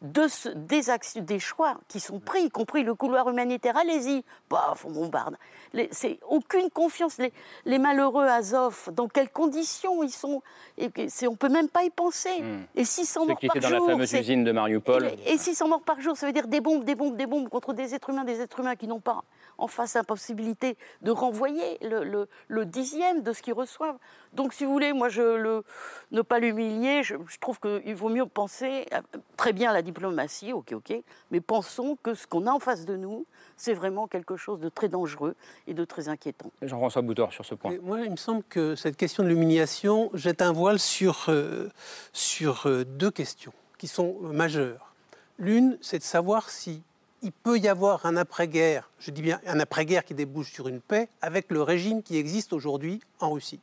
De ce, des, actions, des choix qui sont pris, y compris le couloir humanitaire. Allez-y, paf, on bombarde. Les, c'est aucune confiance. Les, les malheureux Azov, dans quelles conditions ils sont, et, c'est, on ne peut même pas y penser. Mmh. Et six cents morts par jour. Ceux qui étaient dans la fameuse usine de Mariupol. Et, et six cents morts par jour, ça veut dire des bombes, des bombes, des bombes contre des êtres humains, des êtres humains qui n'ont pas en face l'impossibilité de renvoyer le, le, le dixième de ce qu'ils reçoivent. Donc, si vous voulez, moi, je le, ne pas l'humilier, je, je trouve qu'il vaut mieux penser à, très bien à la diplomatie, ok, ok, mais pensons que ce qu'on a en face de nous, c'est vraiment quelque chose de très dangereux et de très inquiétant. Jean-François Bouthors, sur ce point. Mais moi, il me semble que cette question de l'humiliation jette un voile sur, euh, sur euh, deux questions qui sont majeures. L'une, c'est de savoir si il peut y avoir un après-guerre, je dis bien un après-guerre qui débouche sur une paix, avec le régime qui existe aujourd'hui en Russie.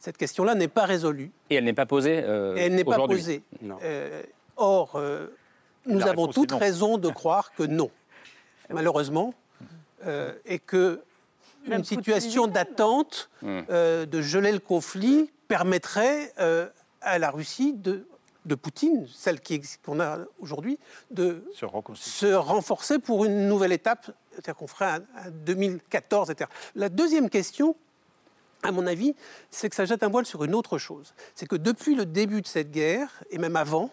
Cette question-là n'est pas résolue. Et elle n'est pas posée euh, elle n'est aujourd'hui. pas posée. Non. Euh, or, euh, nous La avons toute raison de croire que non, malheureusement, euh, et que Même une situation d'attente, euh, de geler le conflit, permettrait euh, à la Russie de, de Poutine, celle qui, qu'on a aujourd'hui, de se, se renforcer pour une nouvelle étape, c'est-à-dire qu'on ferait un, un deux mille quatorze, et cetera. La deuxième question, à mon avis, c'est que ça jette un voile sur une autre chose. C'est que depuis le début de cette guerre, et même avant,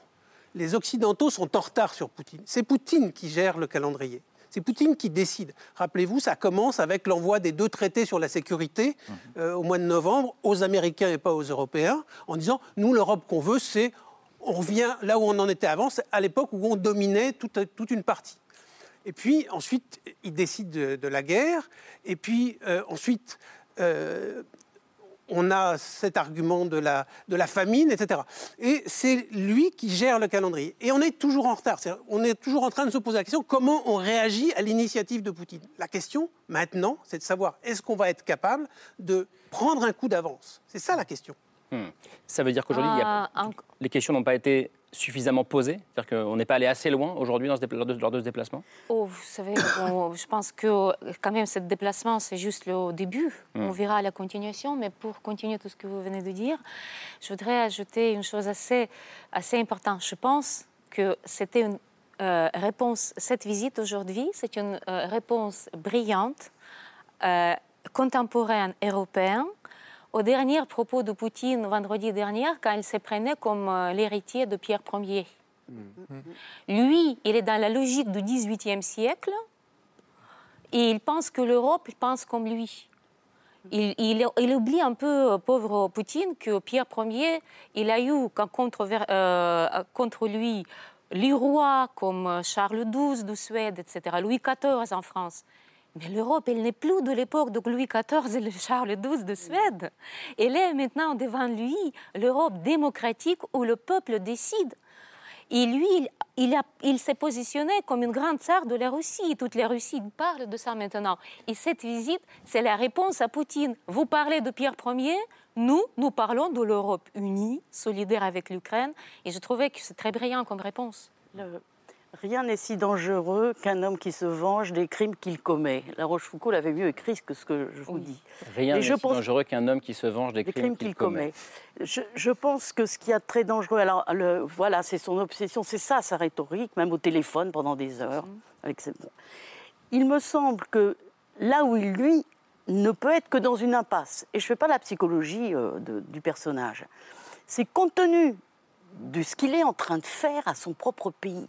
les Occidentaux sont en retard sur Poutine. C'est Poutine qui gère le calendrier. C'est Poutine qui décide. Rappelez-vous, ça commence avec l'envoi des deux traités sur la sécurité euh, au mois de novembre, aux Américains et pas aux Européens, en disant « Nous, l'Europe qu'on veut, c'est on revient là où on en était avant, à l'époque où on dominait toute, toute une partie. » Et puis, ensuite, il décide de, de la guerre. Et puis, euh, ensuite... Euh, on a cet argument de la, de la famine, et cetera. Et c'est lui qui gère le calendrier. Et on est toujours en retard. C'est-à-dire, on est toujours en train de se poser la question comment on réagit à l'initiative de Poutine. La question, maintenant, c'est de savoir est-ce qu'on va être capable de prendre un coup d'avance. C'est ça la question. Hmm. Ça veut dire qu'aujourd'hui, ah, il y a... un... les questions n'ont pas été suffisamment posées ? C'est-à-dire qu'on n'est pas allé assez loin aujourd'hui dans ce dépla... lors, de... lors de ce déplacement ? Oh, vous savez, bon, je pense que quand même, ce déplacement, c'est juste le début. Hmm. On verra la continuation, mais pour continuer tout ce que vous venez de dire, je voudrais ajouter une chose assez, assez importante. Je pense que c'était une euh, réponse... Cette visite aujourd'hui, c'est une euh, réponse brillante, euh, contemporaine, européenne, au dernier propos de Poutine vendredi dernier, quand il se prenait comme euh, l'héritier de Pierre Ier. Mm-hmm. Lui, il est dans la logique du XVIIIe siècle et il pense que l'Europe pense comme lui. Il, il, il oublie un peu, euh, pauvre Poutine, que Pierre Ier, il a eu contre, euh, contre lui les rois comme Charles douze de Suède, et cetera, Louis quatorze en France. Mais l'Europe, elle n'est plus de l'époque de Louis quatorze et de Charles douze de Suède. Elle est maintenant devant lui, l'Europe démocratique où le peuple décide. Et lui, il, il, a, il s'est positionné comme une grande tsar de la Russie. Toute la Russie parle de ça maintenant. Et cette visite, c'est la réponse à Poutine. Vous parlez de Pierre Ier, nous, nous parlons de l'Europe unie, solidaire avec l'Ukraine. Et je trouvais que c'est très brillant comme réponse. Le... Rien n'est si dangereux qu'un homme qui se venge des crimes qu'il commet. La Rochefoucauld avait mieux écrit que ce que je vous oui. dis. Rien n'est si pense... dangereux qu'un homme qui se venge des, des crimes, crimes qu'il, qu'il commet. commet. Je, je pense que ce qu'il y a de très dangereux, alors le, voilà, c'est son obsession, c'est ça sa rhétorique, même au téléphone pendant des heures. Mmh. Avec ses... Il me semble que là où il, lui, ne peut être que dans une impasse, et je ne fais pas la psychologie euh, de, du personnage, c'est compte tenu de ce qu'il est en train de faire à son propre pays.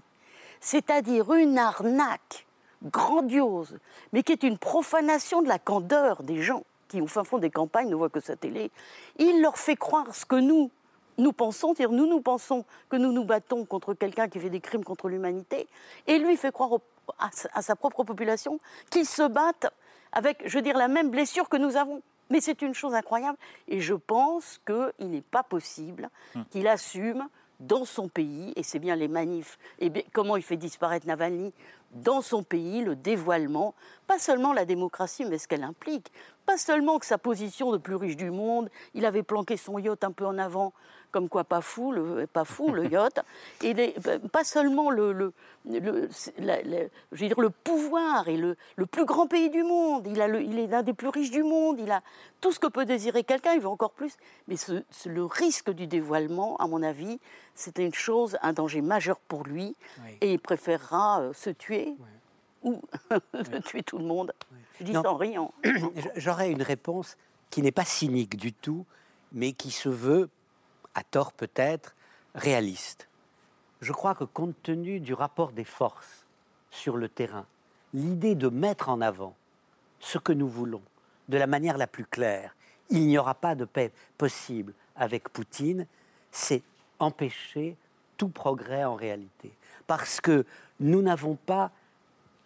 C'est-à-dire une arnaque grandiose, mais qui est une profanation de la candeur des gens qui, au fin fond des campagnes, ne voient que sa télé. Il leur fait croire ce que nous, nous pensons, c'est-à-dire nous, nous pensons que nous nous battons contre quelqu'un qui fait des crimes contre l'humanité, et lui fait croire au, à, à sa propre population qu'ils se battent avec, je veux dire, la même blessure que nous avons. Mais c'est une chose incroyable, et je pense qu'il n'est pas possible qu'il assume dans son pays, et c'est bien les manifs, et bien, comment il fait disparaître Navalny, dans son pays, le dévoilement, pas seulement la démocratie, mais ce qu'elle implique, pas seulement que sa position de plus riche du monde, il avait planqué son yacht un peu en avant, comme quoi pas fou, le, pas fou, le yacht, et les, pas seulement le, le, le, la, la, je veux dire, le pouvoir, et le, le plus grand pays du monde, il, a le, il est l'un des plus riches du monde, il a tout ce que peut désirer quelqu'un, il veut encore plus, mais ce, ce, le risque du dévoilement, à mon avis, c'était une chose, un danger majeur pour lui, oui. et il préférera euh, se tuer, oui. ou de oui. tuer tout le monde, oui. je dis non. ça en riant. J'aurais une réponse qui n'est pas cynique du tout, mais qui se veut... à tort peut-être, réaliste. Je crois que compte tenu du rapport des forces sur le terrain, l'idée de mettre en avant ce que nous voulons de la manière la plus claire, il n'y aura pas de paix possible avec Poutine, c'est empêcher tout progrès en réalité. Parce que nous n'avons pas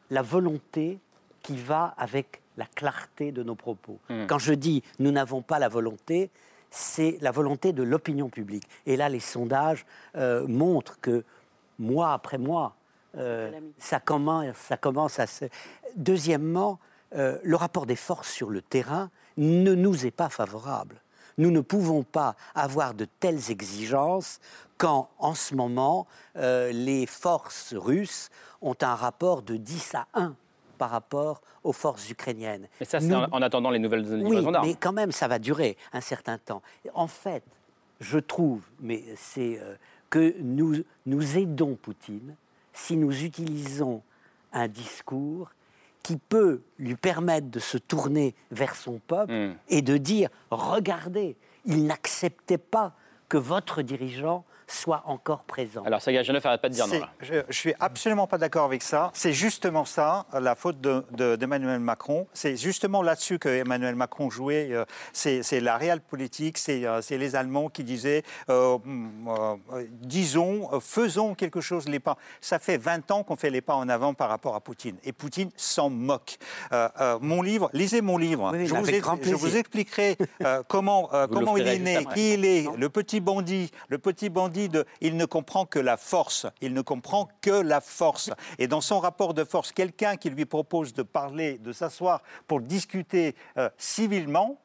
la volonté qui va avec la clarté de nos propos. Mmh. Quand je dis « nous n'avons pas la volonté », c'est la volonté de l'opinion publique. Et là, les sondages euh, montrent que, mois après mois, euh, ça commence, ça commence à se... Deuxièmement, euh, le rapport des forces sur le terrain ne nous est pas favorable. Nous ne pouvons pas avoir de telles exigences quand, en ce moment, euh, les forces russes ont un rapport de dix à un. Par rapport aux forces ukrainiennes. Mais ça, c'est Nous... en attendant les nouvelles livraisons d'armes. Oui, mais quand même, ça va durer un certain temps. En fait, je trouve, mais c'est euh, que nous, nous aidons Poutine si nous utilisons un discours qui peut lui permettre de se tourner vers son peuple mmh. et de dire « Regardez, il n'acceptait pas que votre dirigeant soit encore présent. » Alors, Sergueï Jirnov n'arrête pas de dire non. Là. Je ne suis absolument pas d'accord avec ça. C'est justement ça, la faute de, de, d'Emmanuel Macron. C'est justement là-dessus qu'Emmanuel Macron jouait. Euh, c'est, c'est la réelle politique, c'est, euh, c'est les Allemands qui disaient euh, euh, disons, euh, faisons quelque chose, les pas. Ça fait vingt ans qu'on fait les pas en avant par rapport à Poutine. Et Poutine s'en moque. Euh, euh, mon livre, lisez mon livre. Oui, je, vous ai, je vous expliquerai euh, comment, euh, comment il est né, qui il est, le petit bandit, le petit bandit de, il ne comprend que la force. Il ne comprend que la force. Et dans son rapport de force, quelqu'un qui lui propose de parler, de s'asseoir pour discuter euh, civilement,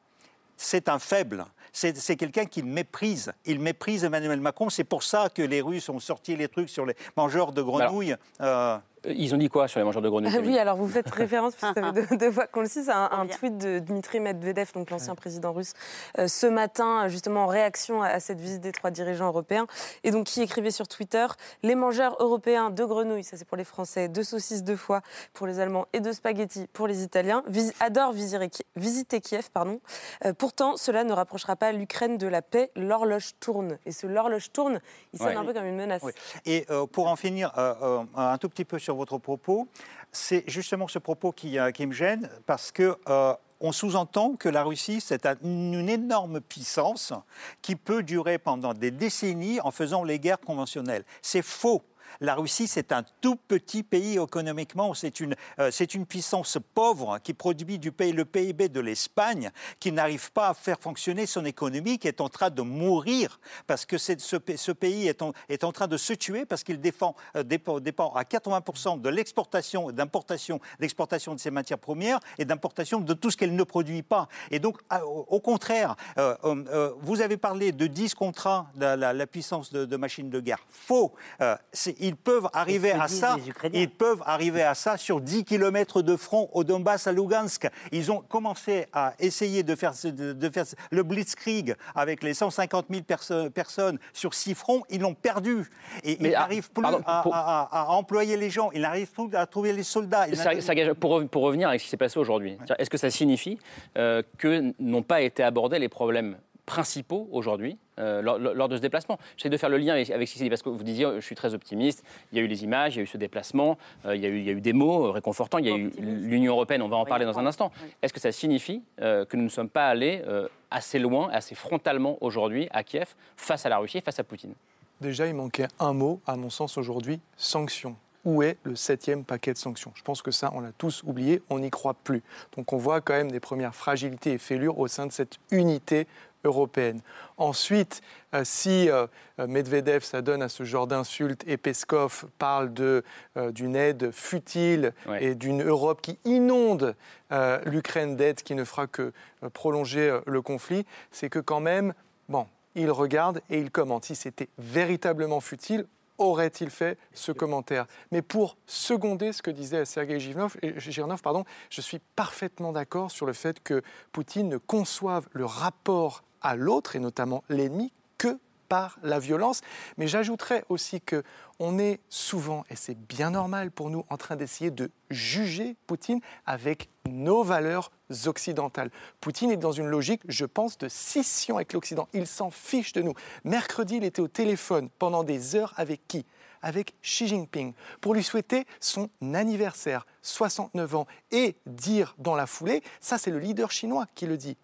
c'est un faible. C'est, c'est quelqu'un qu'il méprise. Il méprise Emmanuel Macron. C'est pour ça que les Russes ont sorti les trucs sur les mangeurs de grenouilles. Euh... Ils ont dit quoi sur les mangeurs de grenouilles ? Oui, alors vous faites référence, parce que ça fait deux, deux fois qu'on le cite, à un, un tweet de Dmitri Medvedev, donc l'ancien ouais. président russe, euh, ce matin, justement en réaction à, à cette visite des trois dirigeants européens, et donc qui écrivait sur Twitter « Les mangeurs européens de grenouilles, ça c'est pour les Français, de saucisses de foie pour les Allemands et de spaghettis pour les Italiens, vis- adorent visiter, visiter Kiev, pardon. Euh, pourtant, cela ne rapprochera pas l'Ukraine de la paix, l'horloge tourne. » Et ce « l'horloge tourne », il sonne ouais. un peu comme une menace. Oui. Et euh, pour en finir, euh, euh, un tout petit peu sur votre propos, c'est justement ce propos qui, euh, qui me gêne, parce que euh, on sous-entend que la Russie, c'est un, une énorme puissance qui peut durer pendant des décennies en faisant les guerres conventionnelles. C'est faux. La Russie, c'est un tout petit pays économiquement. C'est une, euh, c'est une puissance pauvre qui produit du pays, le P I B de l'Espagne, qui n'arrive pas à faire fonctionner son économie, qui est en train de mourir parce que c'est, ce, ce pays est en, est en train de se tuer parce qu'il dépend, euh, dépend, dépend à quatre-vingts pour cent de l'exportation et d'importation, d'exportation de ses matières premières et d'importation de tout ce qu'elle ne produit pas. Et donc, à, au, au contraire, euh, euh, vous avez parlé de dix contrats de la, la, la puissance de, de machine de guerre. Faux. Euh, c'est, ils peuvent arriver à ça. Ils peuvent arriver à ça sur dix kilomètres de front au Donbass, à Lugansk. Ils ont commencé à essayer de faire, de, de faire le blitzkrieg avec les cent cinquante mille perso- personnes sur six fronts. Ils l'ont perdu. Et mais ils à, n'arrivent plus pardon, à, pour... à, à, à employer les gens. Ils n'arrivent plus à trouver les soldats. Ça, ça gage, pour, pour revenir à ce qui s'est passé aujourd'hui, ouais. Est-ce que ça signifie euh, que n'ont pas été abordés les problèmes principaux aujourd'hui euh, lors, lors de ce déplacement? J'essaie de faire le lien avec, avec ce qui s'est dit, parce que vous disiez, je suis très optimiste, il y a eu les images, il y a eu ce déplacement, euh, il, y a eu, il y a eu des mots réconfortants, il y a eu l'Union européenne, on va en parler dans un instant. Est-ce que ça signifie euh, que nous ne sommes pas allés euh, assez loin, assez frontalement aujourd'hui à Kiev, face à la Russie, face à Poutine? Déjà, il manquait un mot, à mon sens aujourd'hui, sanction. Où est le septième paquet de sanctions? Je pense que ça, on l'a tous oublié, on n'y croit plus. Donc on voit quand même des premières fragilités et fêlures au sein de cette unité européenne. Ensuite, euh, si euh, Medvedev s'adonne à ce genre d'insultes et Peskov parle de, euh, d'une aide futile ouais. et d'une Europe qui inonde euh, l'Ukraine d'aides qui ne fera que euh, prolonger euh, le conflit, c'est que quand même, bon, il regarde et il commente. Si c'était véritablement futile, aurait-il fait ce commentaire? Mais pour seconder ce que disait Sergueï Jirnov, Jirnov pardon, je suis parfaitement d'accord sur le fait que Poutine ne conçoive le rapport à l'autre, et notamment l'ennemi, que par la violence. Mais j'ajouterais aussi qu'on est souvent, et c'est bien normal pour nous, en train d'essayer de juger Poutine avec nos valeurs occidentales. Poutine est dans une logique, je pense, de scission avec l'Occident. Il s'en fiche de nous. Mercredi, il était au téléphone pendant des heures avec qui ? Avec Xi Jinping, pour lui souhaiter son anniversaire, soixante-neuf ans, et dire dans la foulée, ça c'est le leader chinois qui le dit,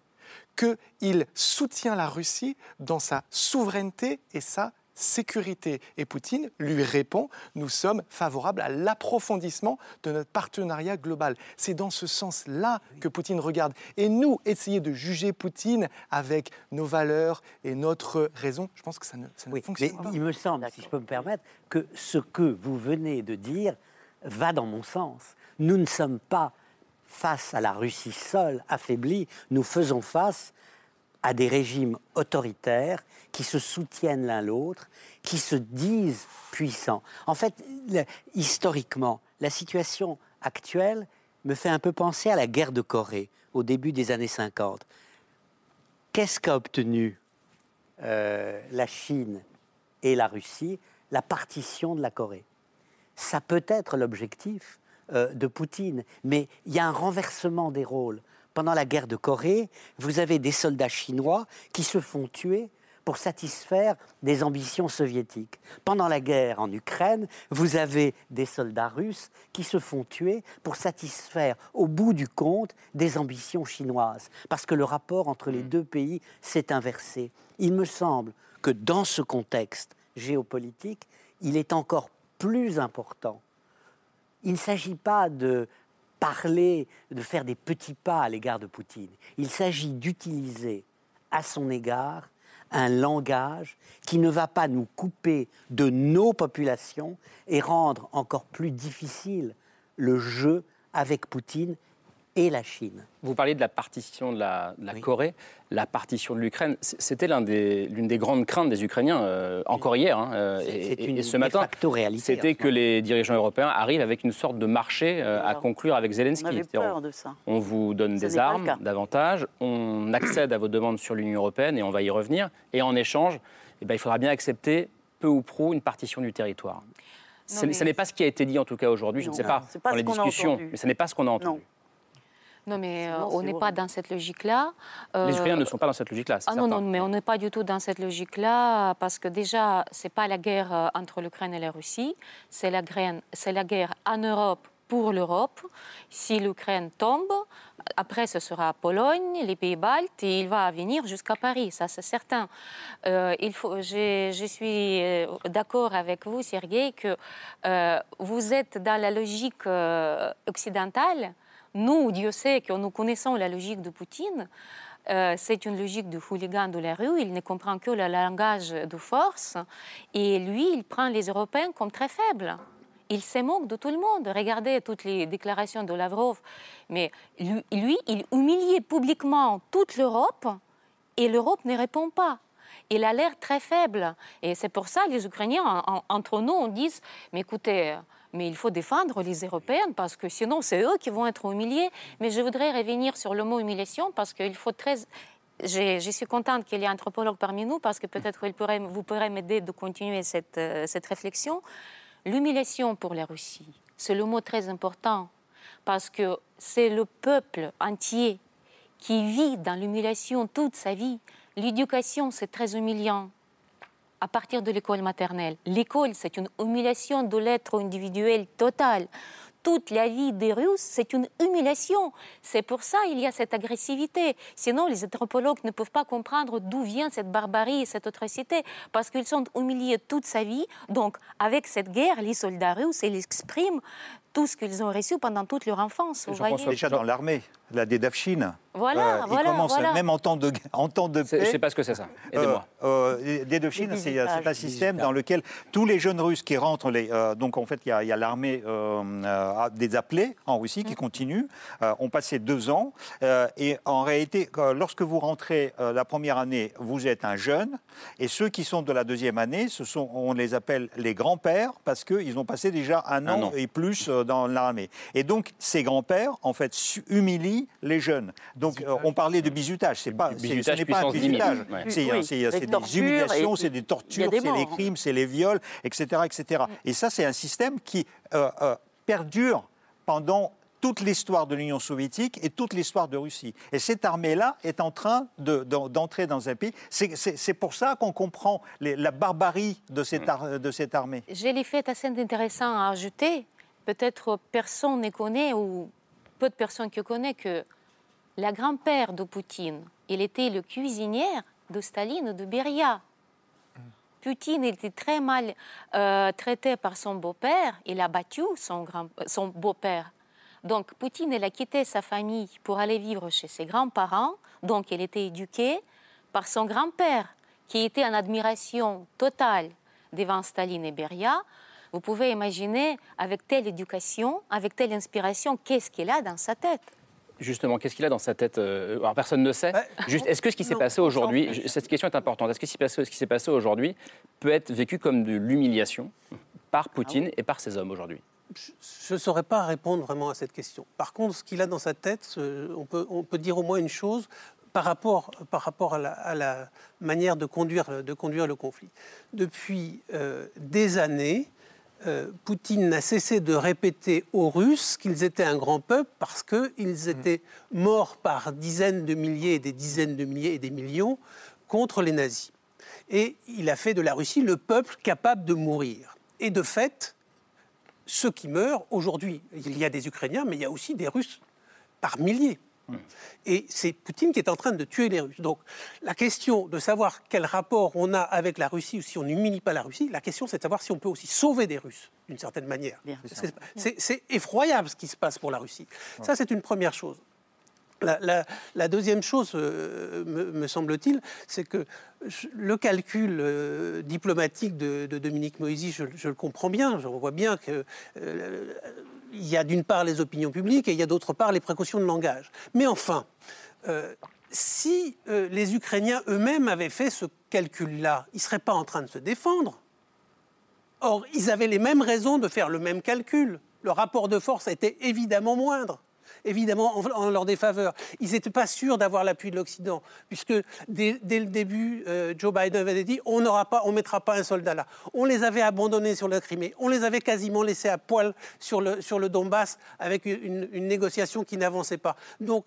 qu'il soutient la Russie dans sa souveraineté et sa sécurité. Et Poutine lui répond « Nous sommes favorables à l'approfondissement de notre partenariat global ». C'est dans ce sens-là que Poutine regarde. Et nous, essayer de juger Poutine avec nos valeurs et notre raison, je pense que ça ne, ça ne oui, fonctionne mais pas. Il me semble, d'accord, si je peux me permettre, que ce que vous venez de dire va dans mon sens. Nous ne sommes pas face à la Russie seule, affaiblie, nous faisons face à des régimes autoritaires qui se soutiennent l'un l'autre, qui se disent puissants. En fait, le, historiquement, la situation actuelle me fait un peu penser à la guerre de Corée, au début des années cinquante. Qu'est-ce qu'a obtenu euh, la Chine et la Russie? La partition de la Corée. Ça peut être l'objectif de Poutine, mais il y a un renversement des rôles. Pendant la guerre de Corée, vous avez des soldats chinois qui se font tuer pour satisfaire des ambitions soviétiques. Pendant la guerre en Ukraine, vous avez des soldats russes qui se font tuer pour satisfaire, au bout du compte, des ambitions chinoises, parce que le rapport entre les deux pays s'est inversé. Il me semble que dans ce contexte géopolitique, il est encore plus important. Il ne s'agit pas de parler, de faire des petits pas à l'égard de Poutine. Il s'agit d'utiliser à son égard un langage qui ne va pas nous couper de nos populations et rendre encore plus difficile le jeu avec Poutine et la Chine. Vous parlez de la partition de la, de la oui. Corée, la partition de l'Ukraine. C'était l'un des, l'une des grandes craintes des Ukrainiens, euh, encore hier, hein, euh, c'est, et, c'est une et ce matin, réalité, c'était que les dirigeants européens arrivent avec une sorte de marché euh, Alors, à conclure avec Zelensky. On avait peur de ça. On vous donne ce des armes, davantage, on accède à vos demandes sur l'Union européenne, et on va y revenir, et en échange, eh ben, il faudra bien accepter, peu ou prou, une partition du territoire. Non, mais... Ce n'est pas ce qui a été dit, en tout cas, aujourd'hui, non, je ne sais non, pas, dans les discussions, mais ce n'est pas ce qu'on a entendu. Non. Non, mais euh, non, on n'est pas dans cette logique-là. Euh... Les Ukrainiens ne sont pas dans cette logique-là, c'est ah, certain. Non, non, mais on n'est pas du tout dans cette logique-là, parce que déjà, ce n'est pas la guerre entre l'Ukraine et la Russie, c'est la, graine, c'est la guerre en Europe pour l'Europe. Si l'Ukraine tombe, après ce sera Pologne, les Pays-Baltes, et il va venir jusqu'à Paris, ça c'est certain. Euh, il faut, je, je suis d'accord avec vous, Sergueï, que euh, vous êtes dans la logique euh, occidentale. Nous, Dieu sait que nous connaissons la logique de Poutine. Euh, c'est une logique de hooligan de la rue. Il ne comprend que le langage de force. Et lui, il prend les Européens comme très faibles. Il se moque de tout le monde. Regardez toutes les déclarations de Lavrov. Mais lui, lui il humiliait publiquement toute l'Europe et l'Europe ne répond pas. il a l'air très faible. Et c'est pour ça que les Ukrainiens, en, en, entre nous, on dit « Mais écoutez, mais il faut défendre les Européennes parce que sinon, c'est eux qui vont être humiliés. » Mais je voudrais revenir sur le mot « humiliation » parce qu'il faut très... Je, je suis contente qu'il y ait un anthropologue parmi nous parce que peut-être il pourrait, vous pourrez m'aider de continuer cette, cette réflexion. L'humiliation pour la Russie, c'est le mot très important parce que c'est le peuple entier qui vit dans l'humiliation toute sa vie. L'éducation, c'est très humiliant à partir de l'école maternelle. L'école, c'est une humiliation de l'être individuel totale. Toute la vie des Russes, c'est une humiliation. C'est pour ça qu'il y a cette agressivité. Sinon, les anthropologues ne peuvent pas comprendre d'où vient cette barbarie et cette atrocité, parce qu'ils sont humiliés toute sa vie. Donc, avec cette guerre, les soldats russes, ils expriment tout ce qu'ils ont reçu pendant toute leur enfance. Vous voyez. Déjà dans l'armée, la dédavchine. Voilà, euh, voilà. Ils commencent voilà. même en temps de, en temps de paix. Je ne sais pas ce que c'est ça. Aidez-moi. Euh, euh, dédavchine, c'est, c'est un système dans lequel tous les jeunes Russes qui rentrent, les, euh, donc en fait, il y, y a l'armée euh, euh, des appelés en Russie qui mmh. continue, euh, ont passé deux ans. Euh, et en réalité, euh, lorsque vous rentrez euh, la première année, vous êtes un jeune. Et ceux qui sont de la deuxième année, ce sont, on les appelle les grands-pères parce qu'ils ont passé déjà un, un an, an et plus. Euh, dans l'armée. Et donc, ces grands-pères, en fait, humilient les jeunes. Donc, euh, on parlait de bizutage. C'est pas, c'est, ce n'est pas un bizutage. Ouais. C'est, oui. c'est, c'est des humiliations, et... c'est des tortures, des c'est les crimes, c'est les viols, et cetera, et cetera. Oui. Et ça, c'est un système qui euh, euh, perdure pendant toute l'histoire de l'Union soviétique et toute l'histoire de Russie. Et cette armée-là est en train de, de, d'entrer dans un pays. C'est, c'est, c'est pour ça qu'on comprend les, la barbarie de cette, ar, de cette armée. J'ai les faits assez intéressants à ajouter. Peut-être personne ne connaît, ou peu de personnes qui connaissent, que la grand-mère de Poutine, il était le cuisinier de Staline, de Beria. Poutine était très mal euh, traité par son beau-père. Il a battu son, grand, son beau-père. Donc, Poutine, il a quitté sa famille pour aller vivre chez ses grands-parents. Donc, il était éduqué par son grand-père, qui était en admiration totale devant Staline et Beria. Vous pouvez imaginer, avec telle éducation, avec telle inspiration, qu'est-ce qu'il a dans sa tête ? Justement, qu'est-ce qu'il a dans sa tête ? Alors, personne ne sait. Juste, est-ce que ce qui s'est passé aujourd'hui, cette question est importante, est-ce que ce qui s'est passé aujourd'hui peut être vécu comme de l'humiliation par Poutine et par ses hommes aujourd'hui ? Je ne saurais pas répondre vraiment à cette question. Par contre, ce qu'il a dans sa tête, on peut, on peut dire au moins une chose... Par rapport, par rapport à, la, à la manière de conduire, de conduire le conflit. Depuis euh, des années, euh, Poutine n'a cessé de répéter aux Russes qu'ils étaient un grand peuple parce qu'ils étaient morts par dizaines de milliers et des dizaines de milliers et des millions contre les nazis. Et il a fait de la Russie le peuple capable de mourir. Et de fait, ceux qui meurent aujourd'hui, il y a des Ukrainiens, mais il y a aussi des Russes par milliers. Et c'est Poutine qui est en train de tuer les Russes. Donc la question de savoir quel rapport on a avec la Russie ou si on n'humilie pas la Russie, la question c'est de savoir si on peut aussi sauver des Russes, d'une certaine manière. C'est, c'est, c'est effroyable ce qui se passe pour la Russie. Ouais. Ça c'est une première chose. La, la, la deuxième chose, euh, me, me semble-t-il, c'est que je, le calcul euh, diplomatique de, de Dominique Moïsi, je, je le comprends bien, je vois bien que... Euh, Il y a d'une part les opinions publiques et il y a d'autre part les précautions de langage. Mais enfin, euh, si euh, les Ukrainiens eux-mêmes avaient fait ce calcul-là, ils ne seraient pas en train de se défendre. Or, ils avaient les mêmes raisons de faire le même calcul. Le rapport de force était évidemment moindre, évidemment en, en leur défaveur. Ils n'étaient pas sûrs d'avoir l'appui de l'Occident, puisque dès, dès le début, euh, Joe Biden avait dit « on ne mettra pas un soldat là ». On les avait abandonnés sur la Crimée, on les avait quasiment laissés à poil sur le, sur le Donbass avec une, une négociation qui n'avançait pas. Donc,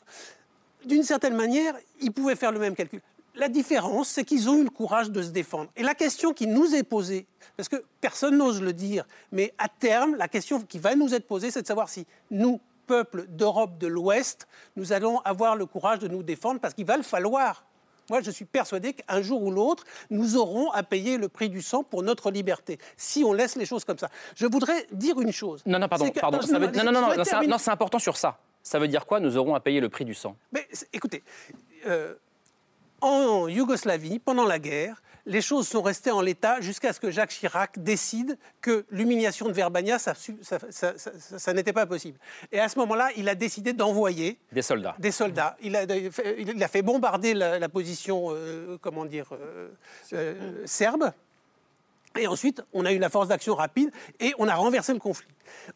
d'une certaine manière, ils pouvaient faire le même calcul. La différence, c'est qu'ils ont eu le courage de se défendre. Et la question qui nous est posée, parce que personne n'ose le dire, mais à terme, la question qui va nous être posée, c'est de savoir si nous, peuple d'Europe de l'Ouest, nous allons avoir le courage de nous défendre parce qu'il va le falloir. Moi, je suis persuadé qu'un jour ou l'autre, nous aurons à payer le prix du sang pour notre liberté, si on laisse les choses comme ça. Je voudrais dire une chose. Non, non, pardon. C'est que... pardon. Non, ça veut... non, non, non, non, non, c'est, non, c'est important sur ça. Ça veut dire quoi, nous aurons à payer le prix du sang ? Mais écoutez, euh, en Yougoslavie, pendant la guerre, les choses sont restées en l'état jusqu'à ce que Jacques Chirac décide que l'humiliation de Verbania, ça, ça, ça, ça, ça, ça n'était pas possible. Et à ce moment-là, il a décidé d'envoyer... Des soldats. Des soldats. Il a, il a fait bombarder la, la position, euh, comment dire, euh, euh, serbe. Et ensuite, on a eu la force d'action rapide et on a renversé le conflit.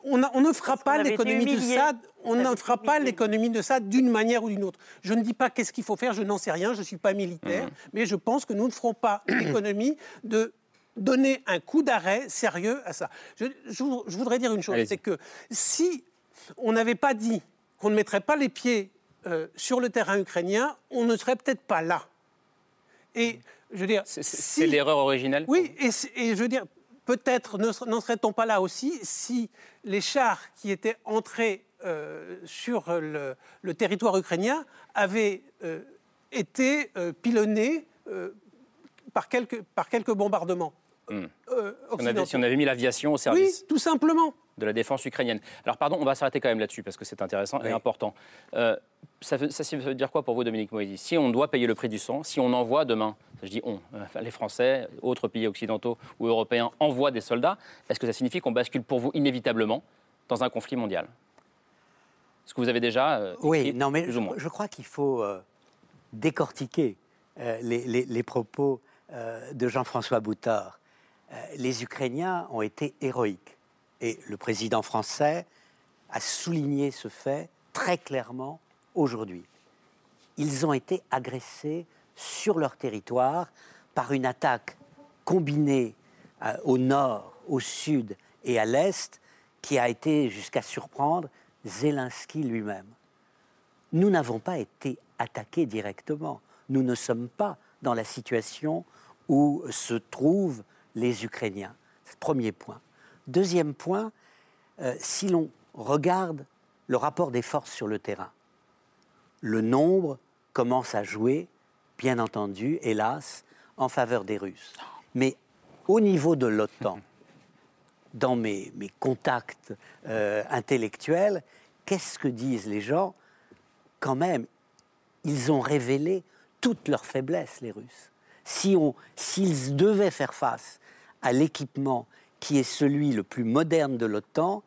On, a, on ne fera pas l'économie de ça. On ne fera pas l'économie de ça d'une manière ou d'une autre. Je ne dis pas qu'est-ce qu'il faut faire, je n'en sais rien, je ne suis pas militaire, mmh. mais je pense que nous ne ferons pas l'économie de donner un coup d'arrêt sérieux à ça. Je, je, je voudrais dire une chose, Allez-y. c'est que si on n'avait pas dit qu'on ne mettrait pas les pieds euh, sur le terrain ukrainien, on ne serait peut-être pas là. Et je veux dire, c'est, c'est, si, c'est l'erreur originelle. Oui, et, et je veux dire, peut-être n'en serait-on pas là aussi si les chars qui étaient entrés euh, sur le, le territoire ukrainien avaient euh, été euh, pilonnés euh, par quelques par quelques bombardements. Mmh. Euh, on avait, si on avait mis l'aviation au service. Oui, tout simplement. De la défense ukrainienne. Alors pardon, on va s'arrêter quand même là-dessus parce que c'est intéressant oui. et important. Euh, ça, ça, ça veut dire quoi pour vous, Dominique Moïsi ? Si on doit payer le prix du sang, si on envoie demain, je dis on, euh, les Français, autres pays occidentaux ou européens envoient des soldats, est-ce que ça signifie qu'on bascule pour vous inévitablement dans un conflit mondial ? Est-ce que vous avez déjà euh, oui, non, mais plus ou moins ? Je crois qu'il faut euh, décortiquer euh, les, les, les propos euh, de Jean-François Bouthors. Euh, les Ukrainiens ont été héroïques. Et le président français a souligné ce fait très clairement aujourd'hui. Ils ont été agressés sur leur territoire par une attaque combinée euh, au nord, au sud et à l'est qui a été jusqu'à surprendre Zelensky lui-même. Nous n'avons pas été attaqués directement. Nous ne sommes pas dans la situation où se trouvent les Ukrainiens. C'est le premier point. Deuxième point, euh, si l'on regarde le rapport des forces sur le terrain, le nombre commence à jouer, bien entendu, hélas, en faveur des Russes. Mais au niveau de l'OTAN, dans mes, mes contacts euh, intellectuels, qu'est-ce que disent les gens ? Quand même, ils ont révélé toutes leurs faiblesses, les Russes. Si on, s'ils devaient faire face à l'équipement qui est celui le plus moderne de l'OTAN,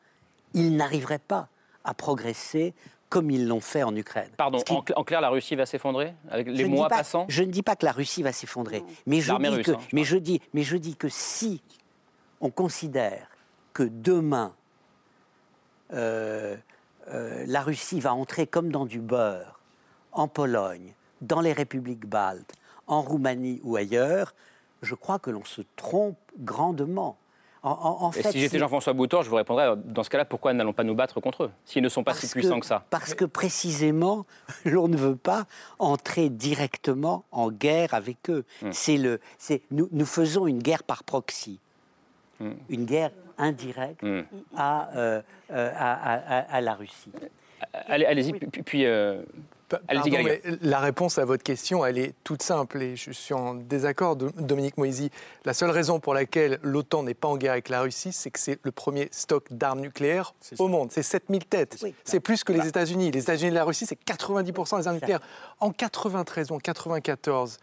ils n'arriveraient pas à progresser comme ils l'ont fait en Ukraine. Pardon, qui... en clair, la Russie va s'effondrer avec les je mois pas, passants. Je ne dis pas que la Russie va s'effondrer, mais je, dis, russe, que, hein, je, mais je dis, mais je dis que si on considère que demain euh, euh, la Russie va entrer comme dans du beurre en Pologne, dans les républiques baltes, en Roumanie ou ailleurs, je crois que l'on se trompe grandement. En, en, en fait, si j'étais Jean-François Bouthors, je vous répondrais, dans ce cas-là, pourquoi n'allons pas nous battre contre eux, s'ils ne sont pas si puissants que, que ça ? Parce que précisément, l'on ne veut pas entrer directement en guerre avec eux. Mmh. C'est le, c'est, nous, nous faisons une guerre par proxy, mmh. une guerre indirecte mmh. à, euh, euh, à, à, à, à la Russie. Allez, allez-y, oui. puis... puis euh... Pardon, mais la réponse à votre question, elle est toute simple et je suis en désaccord, Dominique Moïsi. La seule raison pour laquelle l'OTAN n'est pas en guerre avec la Russie, c'est que c'est le premier stock d'armes nucléaires au monde. C'est sept mille têtes. Oui. C'est plus que les États-Unis. Les États-Unis et la Russie, c'est quatre-vingt-dix pour cent des armes nucléaires. En quatre-vingt-treize ou en quatre-vingt-quatorze,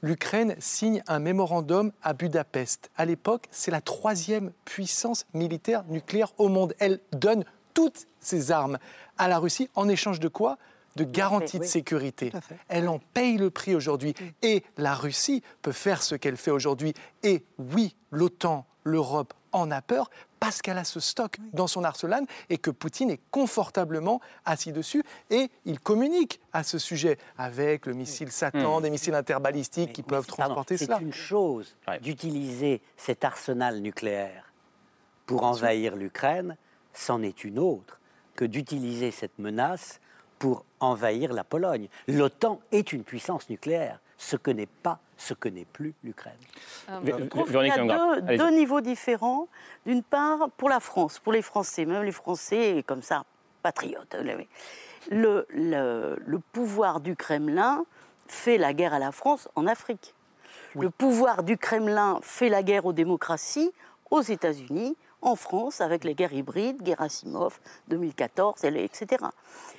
l'Ukraine signe un mémorandum à Budapest. À l'époque, c'est la troisième puissance militaire nucléaire au monde. Elle donne toutes ses armes à la Russie en échange de quoi ? De garantie de sécurité. Elle en paye le prix aujourd'hui. Et la Russie peut faire ce qu'elle fait aujourd'hui. Et oui, l'OTAN, l'Europe en a peur parce qu'elle a ce stock dans son arsenal et que Poutine est confortablement assis dessus. Et il communique à ce sujet avec le missile Satan, mmh. des missiles interbalistiques mais, qui mais peuvent transporter pardon, cela. C'est une chose d'utiliser cet arsenal nucléaire pour envahir l'Ukraine, c'en est une autre que d'utiliser cette menace pour envahir la Pologne. L'OTAN est une puissance nucléaire, ce que n'est pas, ce que n'est plus l'Ukraine. Alors, je trouve qu'il y a deux, deux niveaux différents. D'une part, pour la France, pour les Français, même les Français, comme ça, patriotes. Le, le, le pouvoir du Kremlin fait la guerre à la France en Afrique. Oui. Le pouvoir du Kremlin fait la guerre aux démocraties, aux États-Unis, en France avec les guerres hybrides, Gerasimov, deux mille quatorze, et cetera.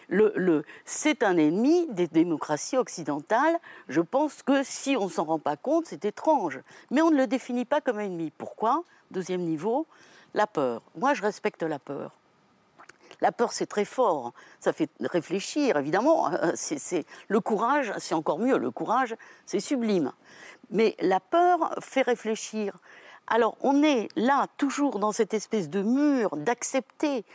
Le, le, c'est un ennemi des démocraties occidentales. Je pense que si on ne s'en rend pas compte, c'est étrange. Mais on ne le définit pas comme ennemi. Pourquoi ? Deuxième niveau, la peur. Moi, je respecte la peur. La peur, c'est très fort. Ça fait réfléchir, évidemment. C'est, c'est... Le courage, c'est encore mieux. Le courage, c'est sublime. Mais la peur fait réfléchir. Alors, on est là, toujours dans cette espèce de mur, d'accepter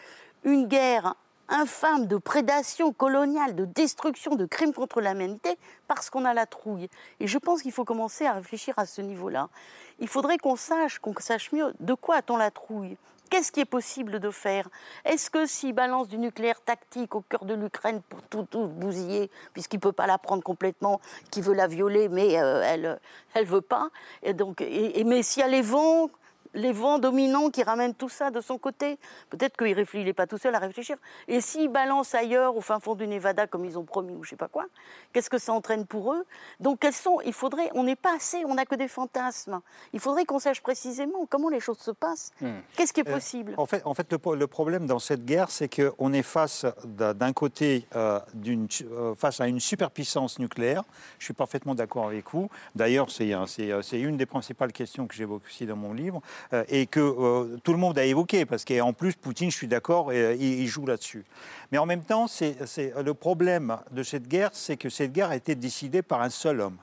une guerre infâme de prédation coloniale, de destruction, de crimes contre l'humanité, parce qu'on a la trouille. Et je pense qu'il faut commencer à réfléchir à ce niveau-là. Il faudrait qu'on sache, qu'on sache mieux de quoi a-t-on la trouille ? Qu'est-ce qui est possible de faire ? Est-ce que s'il balance du nucléaire tactique au cœur de l'Ukraine pour tout, tout bousiller, puisqu'il ne peut pas la prendre complètement, qu'il veut la violer, mais euh, elle ne veut pas, et donc, et, et, mais s'il y a les vents, les vents dominants qui ramènent tout ça de son côté, peut-être qu'il n'est pas tout seul à réfléchir. Et s'il balance ailleurs, au fin fond du Nevada, comme ils ont promis, ou je ne sais pas quoi, qu'est-ce que ça entraîne pour eux ? Donc, quels sont, il faudrait, on n'est pas assez, on n'a que des fantasmes. Il faudrait qu'on sache précisément comment les choses se passent. Mmh. Qu'est-ce qui est possible ? euh, En fait, en fait le, le problème dans cette guerre, c'est qu'on est face, d'un côté, euh, d'une, euh, face à une superpuissance nucléaire. Je suis parfaitement d'accord avec vous. D'ailleurs, c'est, c'est, c'est une des principales questions que j'évoque aussi dans mon livre. Et que euh, tout le monde a évoqué, parce qu'en plus, Poutine, je suis d'accord, et, et, il joue là-dessus. Mais en même temps, c'est, c'est, le problème de cette guerre, c'est que cette guerre a été décidée par un seul homme.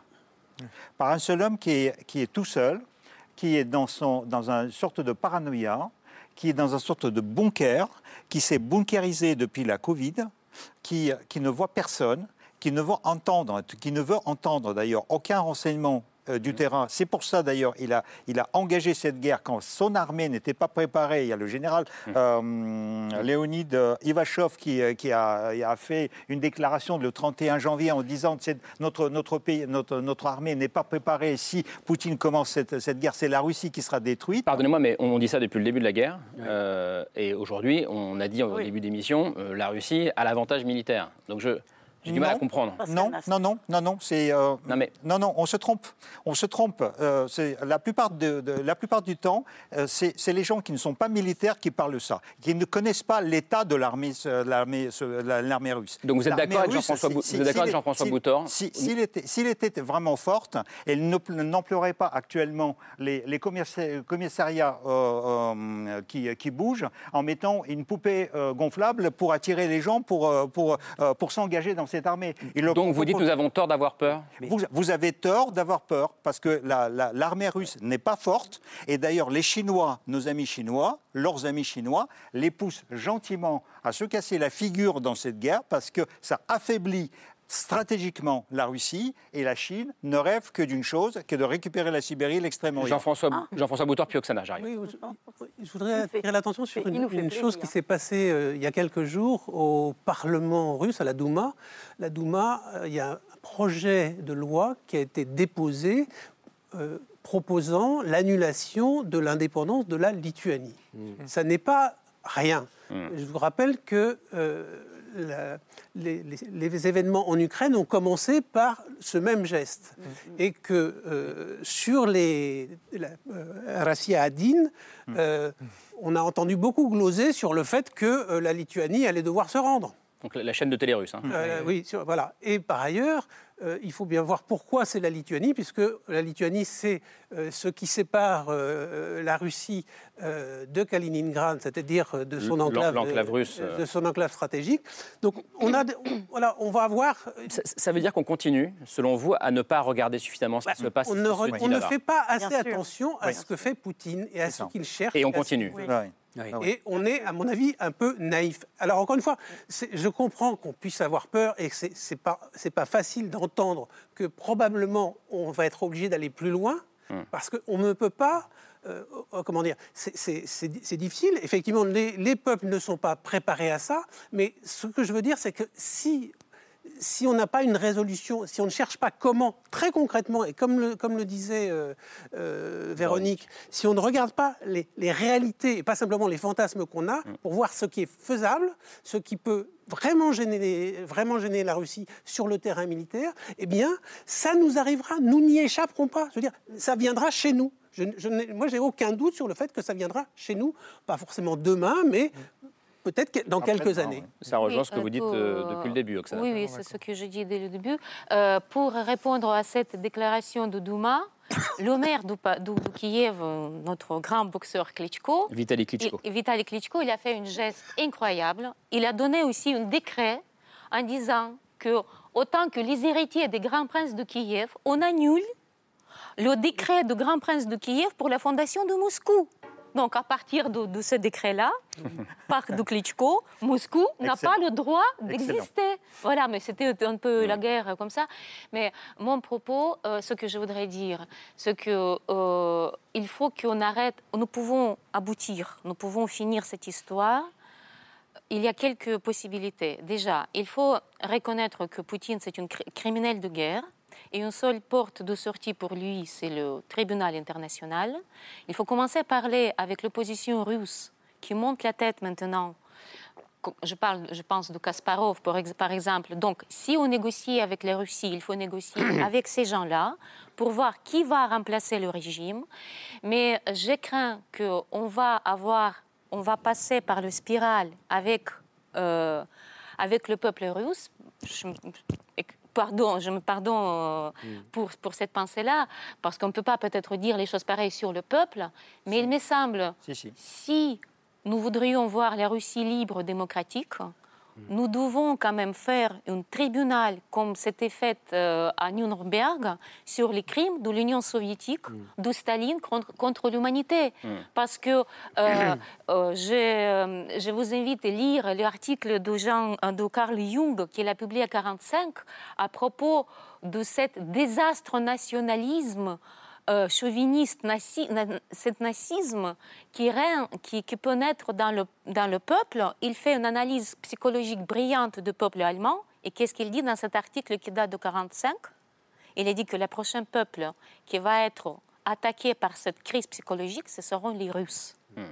Mmh. Par un seul homme qui est, qui est tout seul, qui est dans, son, dans une sorte de paranoïa, qui est dans une sorte de bunker, qui s'est bunkerisé depuis la Covid, qui, qui ne voit personne, qui ne veut entendre, qui ne veut entendre d'ailleurs aucun renseignement du terrain. C'est pour ça, d'ailleurs, il a, il a engagé cette guerre quand son armée n'était pas préparée. Il y a le général euh, Léonid Ivachov qui, qui a, a fait une déclaration le trente et un janvier en disant que notre, notre, pays, notre, notre armée n'est pas préparée. Si Poutine commence cette, cette guerre, c'est la Russie qui sera détruite. Pardonnez-moi, mais on dit ça depuis le début de la guerre. Oui. Euh, et aujourd'hui, on a dit au oui. début d'émission, euh, la Russie a l'avantage militaire. Donc je... J'ai du mal non, à comprendre. Non, non, non, non, non, c'est, euh, non, mais... non, non, on se trompe. On se trompe. Euh, c'est, la, plupart de, de, la plupart du temps, euh, c'est, c'est les gens qui ne sont pas militaires qui parlent de ça, qui ne connaissent pas l'état de l'armée, euh, l'armée, euh, l'armée russe. Donc vous êtes l'armée d'accord avec Jean-François, si, Bou- si, vous êtes d'accord si, avec Jean-François si, Bouthors si, si, s'il, était, s'il était vraiment forte, elle ne, n'emploierait pas actuellement les, les commissariats euh, euh, qui, qui bougent en mettant une poupée euh, gonflable pour attirer les gens, pour, euh, pour, euh, pour s'engager dans cette armée. Donc vous propose... dites nous avons tort d'avoir peur. Vous, vous avez tort d'avoir peur parce que la, la, l'armée russe n'est pas forte et d'ailleurs les Chinois, nos amis chinois, leurs amis chinois, les poussent gentiment à se casser la figure dans cette guerre parce que ça affaiblit stratégiquement la Russie et la Chine ne rêvent que d'une chose, que de récupérer la Sibérie et l'extrême-orient. Jean-François, ah. Jean-François Bouthors, puis Oksana, j'arrive. Oui, je voudrais attirer l'attention sur une, une chose qui s'est passée euh, il y a quelques jours au Parlement russe, à la Douma. La Douma, euh, il y a un projet de loi qui a été déposé euh, proposant l'annulation de l'indépendance de la Lituanie. Mmh. Ça n'est pas rien. Mmh. Je vous rappelle que... Euh, La, les, les, les événements en Ukraine ont commencé par ce même geste. Mm-hmm. Et que euh, sur les... La, euh, Rassia Adin, euh, mm-hmm. on a entendu beaucoup gloser sur le fait que euh, la Lituanie allait devoir se rendre. Donc la, la chaîne de télé russe. Hein. Euh, mm-hmm. Oui, sur, voilà. Et par ailleurs, euh, il faut bien voir pourquoi c'est la Lituanie, puisque la Lituanie, c'est euh, ce qui sépare euh, la Russie euh, de Kaliningrad, c'est-à-dire de son, enclave, l'enclave russe, euh, de son enclave stratégique. Donc on, a, on, voilà, on va avoir... Ça, ça veut dire qu'on continue, selon vous, à ne pas regarder suffisamment ce qui bah, se passe. On ne, re- on ne fait pas assez bien attention sûr. à oui. ce que fait Poutine et à c'est ce ça. qu'il cherche. Et on continue. Oui. Oui. Oui. Et on est, à mon avis, un peu naïf. Alors, encore une fois, je comprends qu'on puisse avoir peur et que c'est, c'est pas, c'est pas facile d'entendre que probablement on va être obligé d'aller plus loin mmh. parce qu'on ne peut pas... Euh, comment dire, c'est, c'est, c'est, c'est difficile. Effectivement, les, les peuples ne sont pas préparés à ça, mais ce que je veux dire, c'est que si... Si on n'a pas une résolution, si on ne cherche pas comment, très concrètement, et comme le, comme le disait euh, euh, Véronique, si on ne regarde pas les, les réalités et pas simplement les fantasmes qu'on a pour voir ce qui est faisable, ce qui peut vraiment gêner, les, vraiment gêner la Russie sur le terrain militaire, eh bien, ça nous arrivera, nous n'y échapperons pas. Je veux dire, ça viendra chez nous. Je, je n'ai, moi, j'ai aucun doute sur le fait que ça viendra chez nous, pas forcément demain, mais peut-être que dans Après, quelques non, années. Ça rejoint oui, ce que vous dites pour, euh, depuis le début, Oksana. Oui, oui, c'est ce que j'ai dit dès le début. Euh, pour répondre à cette déclaration de Douma, le maire de, de, de Kiev, notre grand boxeur Klitschko, Vitali Klitschko. Il, Vitali Klitschko, il a fait un geste incroyable. Il a donné aussi un décret en disant que, autant que les héritiers des grands princes de Kiev, on annule le décret du grand prince de Kiev pour la fondation de Moscou. Donc, à partir de, de ce décret-là, par de Klitschko, Moscou n'a Excellent. pas le droit d'exister. Excellent. Voilà, mais c'était un peu la guerre comme ça. Mais mon propos, euh, ce que je voudrais dire, c'est qu'il euh, faut qu'on arrête. Nous pouvons aboutir, nous pouvons finir cette histoire. Il y a quelques possibilités. Déjà, il faut reconnaître que Poutine, c'est un cr- criminel de guerre. Et une seule porte de sortie pour lui, c'est le tribunal international. Il faut commencer à parler avec l'opposition russe qui monte la tête maintenant. Je parle, je pense, de Kasparov, par exemple. Donc, si on négocie avec la Russie, il faut négocier avec ces gens-là pour voir qui va remplacer le régime. Mais je crains qu'on va avoir, on va passer par le spirale avec, euh, avec le peuple russe. Je, Pardon, je me pardonne pour, pour cette pensée-là, parce qu'on ne peut pas peut-être dire les choses pareilles sur le peuple, mais si. il me semble, si, si. si nous voudrions voir la Russie libre, démocratique, mm. nous devons quand même faire un tribunal, comme c'était fait euh, à Nuremberg, sur les crimes de l'Union soviétique, mm. de Staline contre, contre l'humanité. Mm. Parce que euh, euh, je, je vous invite à lire l'article de, Jean, de Carl Jung, qu'il a publié en mille neuf cent quarante-cinq, à propos de ce désastre nationalisme euh, chauviniste, nazi, na, cet nazisme qui, reine, qui, qui peut naître dans le, dans le peuple. Il fait une analyse psychologique brillante du peuple allemand. Et qu'est-ce qu'il dit dans cet article qui date de mille neuf cent quarante-cinq? Il a dit que le prochain peuple qui va être attaqué par cette crise psychologique, ce seront les Russes. Mmh.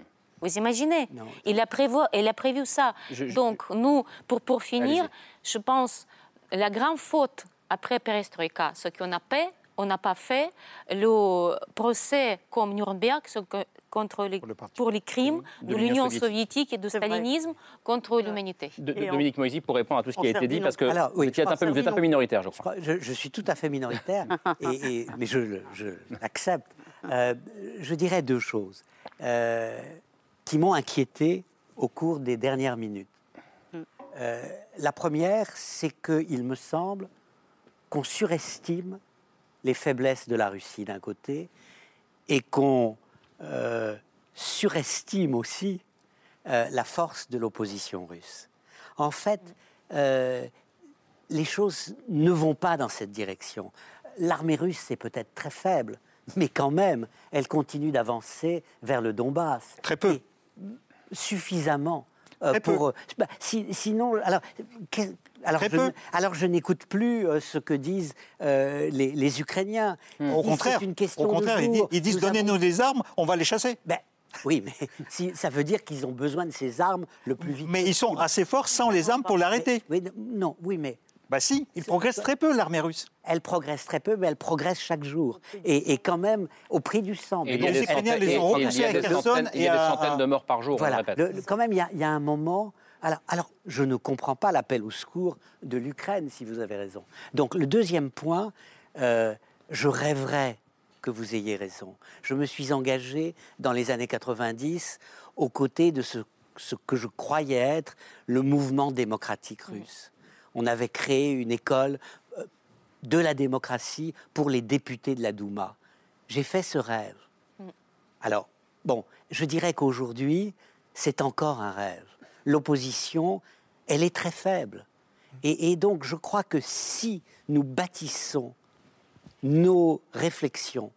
Vous imaginez? Non. Il a prévu, il a prévu ça. Je, je, Donc, nous, pour, pour finir, allez-y. Je pense la grande faute après Perestroïka, ce qu'on a fait, on n'a pas fait le procès comme Nuremberg ce que, contre les, pour, le pour les crimes de, de l'Union, l'Union soviétique et du stalinisme contre ouais. l'humanité. De, de, Dominique Moïsi, pour répondre à tout ce qui a été dit, parce que Alors, oui, vous, êtes un peu, vous êtes un peu minoritaire, je crois. Je, je suis tout à fait minoritaire, et, et, mais je, je l'accepte. Euh, je dirais deux choses euh, qui m'ont inquiété au cours des dernières minutes. Euh, la première, c'est qu'il me semble qu'on surestime les faiblesses de la Russie d'un côté et qu'on euh, surestime aussi euh, la force de l'opposition russe. En fait, euh, les choses ne vont pas dans cette direction. L'armée russe est peut-être très faible, mais quand même, elle continue d'avancer vers le Donbass. Très peu. Et suffisamment. Euh, très pour, peu. Bah, si, sinon, alors... Que, Alors je, alors, je n'écoute plus euh, ce que disent euh, les, les Ukrainiens. Mmh. Au contraire, une au contraire ils, disent, ils disent donnez-nous avons... des armes, on va les chasser. Ben, oui, mais si, ça veut dire qu'ils ont besoin de ces armes le plus vite. Mais ils sont assez forts sans les armes pour l'arrêter. Mais, mais, non, oui, mais... Bah si, ils progressent très peu, l'armée russe. Elle progresse très peu, mais elle progresse chaque jour. Et, et quand même, au prix du sang. Et les Ukrainiens les ont repoussés à personne. Il y a des centaines de morts par jour, voilà, on le répète. Le, quand même, il y, y a un moment... Alors, alors, je ne comprends pas l'appel au secours de l'Ukraine, si vous avez raison. Donc, le deuxième point, euh, je rêverais que vous ayez raison. Je me suis engagé dans les années quatre-vingt-dix aux côtés de ce, ce que je croyais être le mouvement démocratique russe. On avait créé une école de la démocratie pour les députés de la Douma. J'ai fait ce rêve. Alors, bon, je dirais qu'aujourd'hui, c'est encore un rêve. L'opposition, elle est très faible. Et, et donc, je crois que si nous bâtissons nos réflexions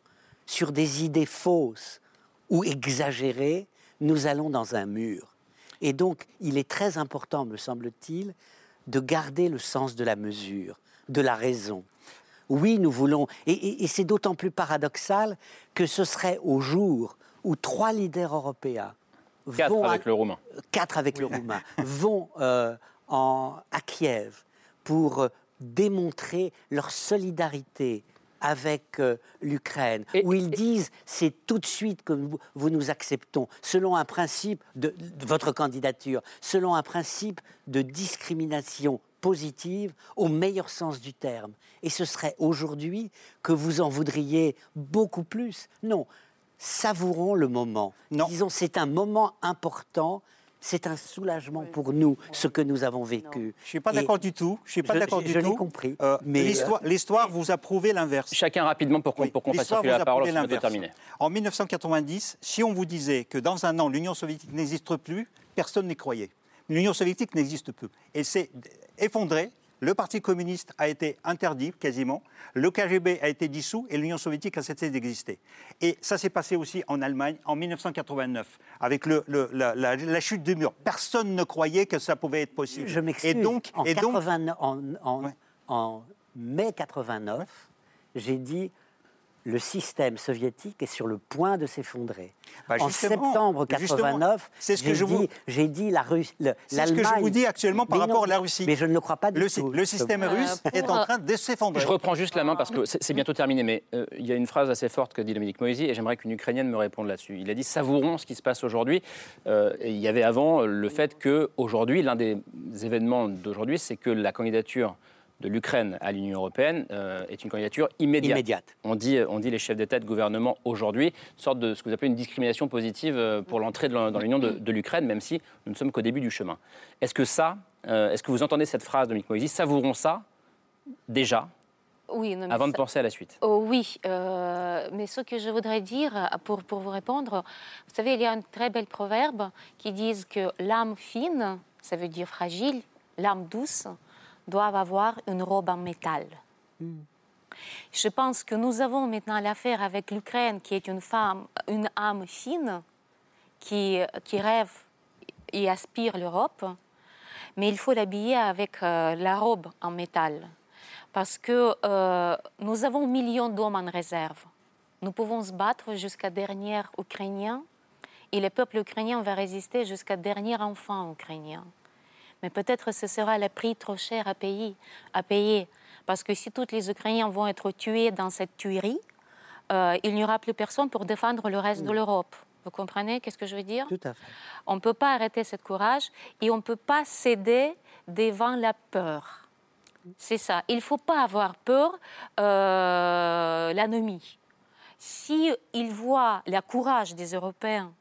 sur des idées fausses ou exagérées, nous allons dans un mur. Et donc, il est très important, me semble-t-il, de garder le sens de la mesure, de la raison. Oui, nous voulons... Et, et, et c'est d'autant plus paradoxal que ce serait au jour où trois leaders européens Quatre avec, à, le Roumain. quatre avec oui. le Roumain. vont euh, en, à Kiev pour démontrer leur solidarité avec euh, l'Ukraine, et, où ils et, disent c'est tout de suite que vous, vous nous acceptons, selon un principe de, de votre candidature, selon un principe de discrimination positive au meilleur sens du terme. Et ce serait aujourd'hui que vous en voudriez beaucoup plus. Non, savourons le moment. Non. Disons c'est un moment important. C'est un soulagement pour nous, ce que nous avons vécu. Je ne suis pas d'accord et du tout. Je suis pas je, d'accord je, du je tout. Je l'ai compris. Euh, mais l'histoire, euh... l'histoire vous a prouvé l'inverse. Chacun rapidement pour qu'on, oui, pour qu'on fasse circuler la parole. En dix-neuf cent quatre-vingt-dix, si on vous disait que dans un an, l'Union soviétique n'existe plus, personne n'y croyait. L'Union soviétique n'existe plus. Elle s'est effondrée. Le Parti communiste a été interdit quasiment, le K G B a été dissous et l'Union soviétique a cessé d'exister. Et ça s'est passé aussi en Allemagne en dix-neuf cent quatre-vingt-neuf, avec le, le, la, la, la chute du mur. Personne ne croyait que ça pouvait être possible. Je m'excuse, et donc, en, et donc, quatre-vingt-neuf, en, en, ouais. en mai quatre-vingt-neuf, ouais. j'ai dit... Le système soviétique est sur le point de s'effondrer. Bah en septembre quatre-vingt-neuf, c'est ce que j'ai, je dit, vous... j'ai dit la Russie, le, c'est l'Allemagne. C'est ce que je vous dis actuellement par mais rapport non, à la Russie. Mais je ne le crois pas du le, tout. Le système russe est en train de s'effondrer. Je reprends juste la main parce que c'est, c'est bientôt terminé, mais il euh, y a une phrase assez forte que dit Dominique Moïsi et j'aimerais qu'une Ukrainienne me réponde là-dessus. Il a dit « savourons ce qui se passe aujourd'hui euh, ». Il y avait avant le fait qu'aujourd'hui, l'un des événements d'aujourd'hui, c'est que la candidature de l'Ukraine à l'Union européenne euh, est une candidature immédiate. immédiate. On dit, on dit les chefs d'État et de gouvernement aujourd'hui, sorte de ce que vous appelez une discrimination positive euh, pour l'entrée de, dans l'Union de, de l'Ukraine, même si nous ne sommes qu'au début du chemin. Est-ce que ça, euh, est-ce que vous entendez cette phrase, Dominique Moïsi, savourons ça déjà, oui, non, avant ça, de penser à la suite. Oh, oui, euh, mais ce que je voudrais dire pour, pour vous répondre, vous savez, il y a un très bel proverbe qui dit que l'âme fine, ça veut dire fragile, l'âme douce, doivent avoir une robe en métal. Mm. Je pense que nous avons maintenant l'affaire avec l'Ukraine, qui est une femme, une âme fine, qui, qui rêve et aspire l'Europe, mais il faut l'habiller avec euh, la robe en métal, parce que euh, nous avons millions d'hommes en réserve. Nous pouvons se battre jusqu'à dernier Ukrainien, et le peuple ukrainien va résister jusqu'à dernier enfant ukrainien. Mais peut-être ce sera le prix trop cher à payer, à payer. Parce que si tous les Ukrainiens vont être tués dans cette tuerie, euh, il n'y aura plus personne pour défendre le reste de l'Europe. Vous comprenez qu'est-ce que je veux dire ? Tout à fait. On ne peut pas arrêter ce courage et on ne peut pas céder devant la peur. C'est ça. Il ne faut pas avoir peur euh, l'ennemi. S'ils voient le courage des Européens,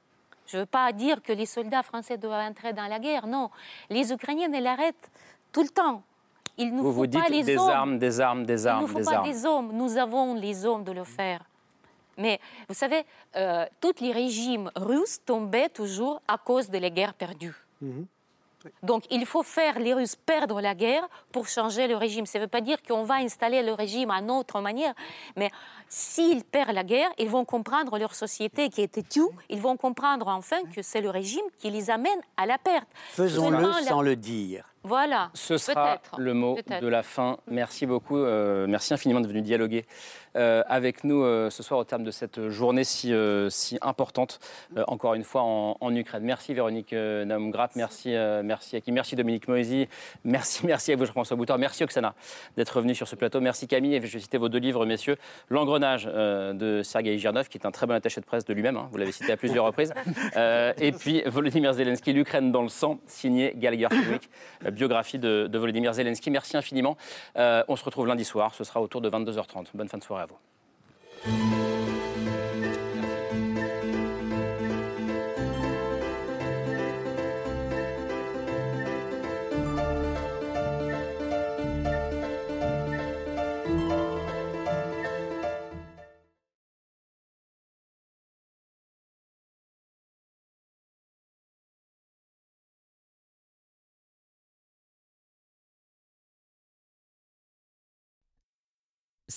je ne veux pas dire que les soldats français doivent entrer dans la guerre, non. Les Ukrainiens, ils l'arrêtent tout le temps. Il nous vous faut vous dites pas les des hommes. armes, des armes, des armes, des armes. Il nous faut pas armes. des hommes. Nous avons les hommes de le faire. Mais vous savez, euh, tous les régimes russes tombaient toujours à cause de la guerre perdue. Mm-hmm. Donc il faut faire les Russes perdre la guerre pour changer le régime. Ça ne veut pas dire qu'on va installer le régime à notre manière, mais s'ils perdent la guerre, ils vont comprendre leur société qui était tue, ils vont comprendre enfin que c'est le régime qui les amène à la perte. Faisons-le sans le dire. Voilà, ce sera peut-être le mot peut-être. de la fin. Merci beaucoup, euh, merci infiniment de venir dialoguer euh, avec nous euh, ce soir au terme de cette journée si, euh, si importante, euh, encore une fois en, en Ukraine. Merci Véronique euh, Nahoum-Grappe, merci euh, merci Aki, merci Dominique Moïsi, merci merci à vous Jean-François Bouthors, merci Oksana d'être venu sur ce plateau, merci Camille, et je vais citer vos deux livres messieurs, L'Engrenage euh, de Sergueï Jirnov, qui est un très bon attaché de presse de lui-même, hein, vous l'avez cité à plusieurs reprises, euh, et puis Volodymyr Zelensky, L'Ukraine dans le sang, signé Gallagher Fenwick, biographie de, de Volodymyr Zelensky. Merci infiniment. Euh, on se retrouve lundi soir. Ce sera autour de vingt-deux heures trente. Bonne fin de soirée à vous.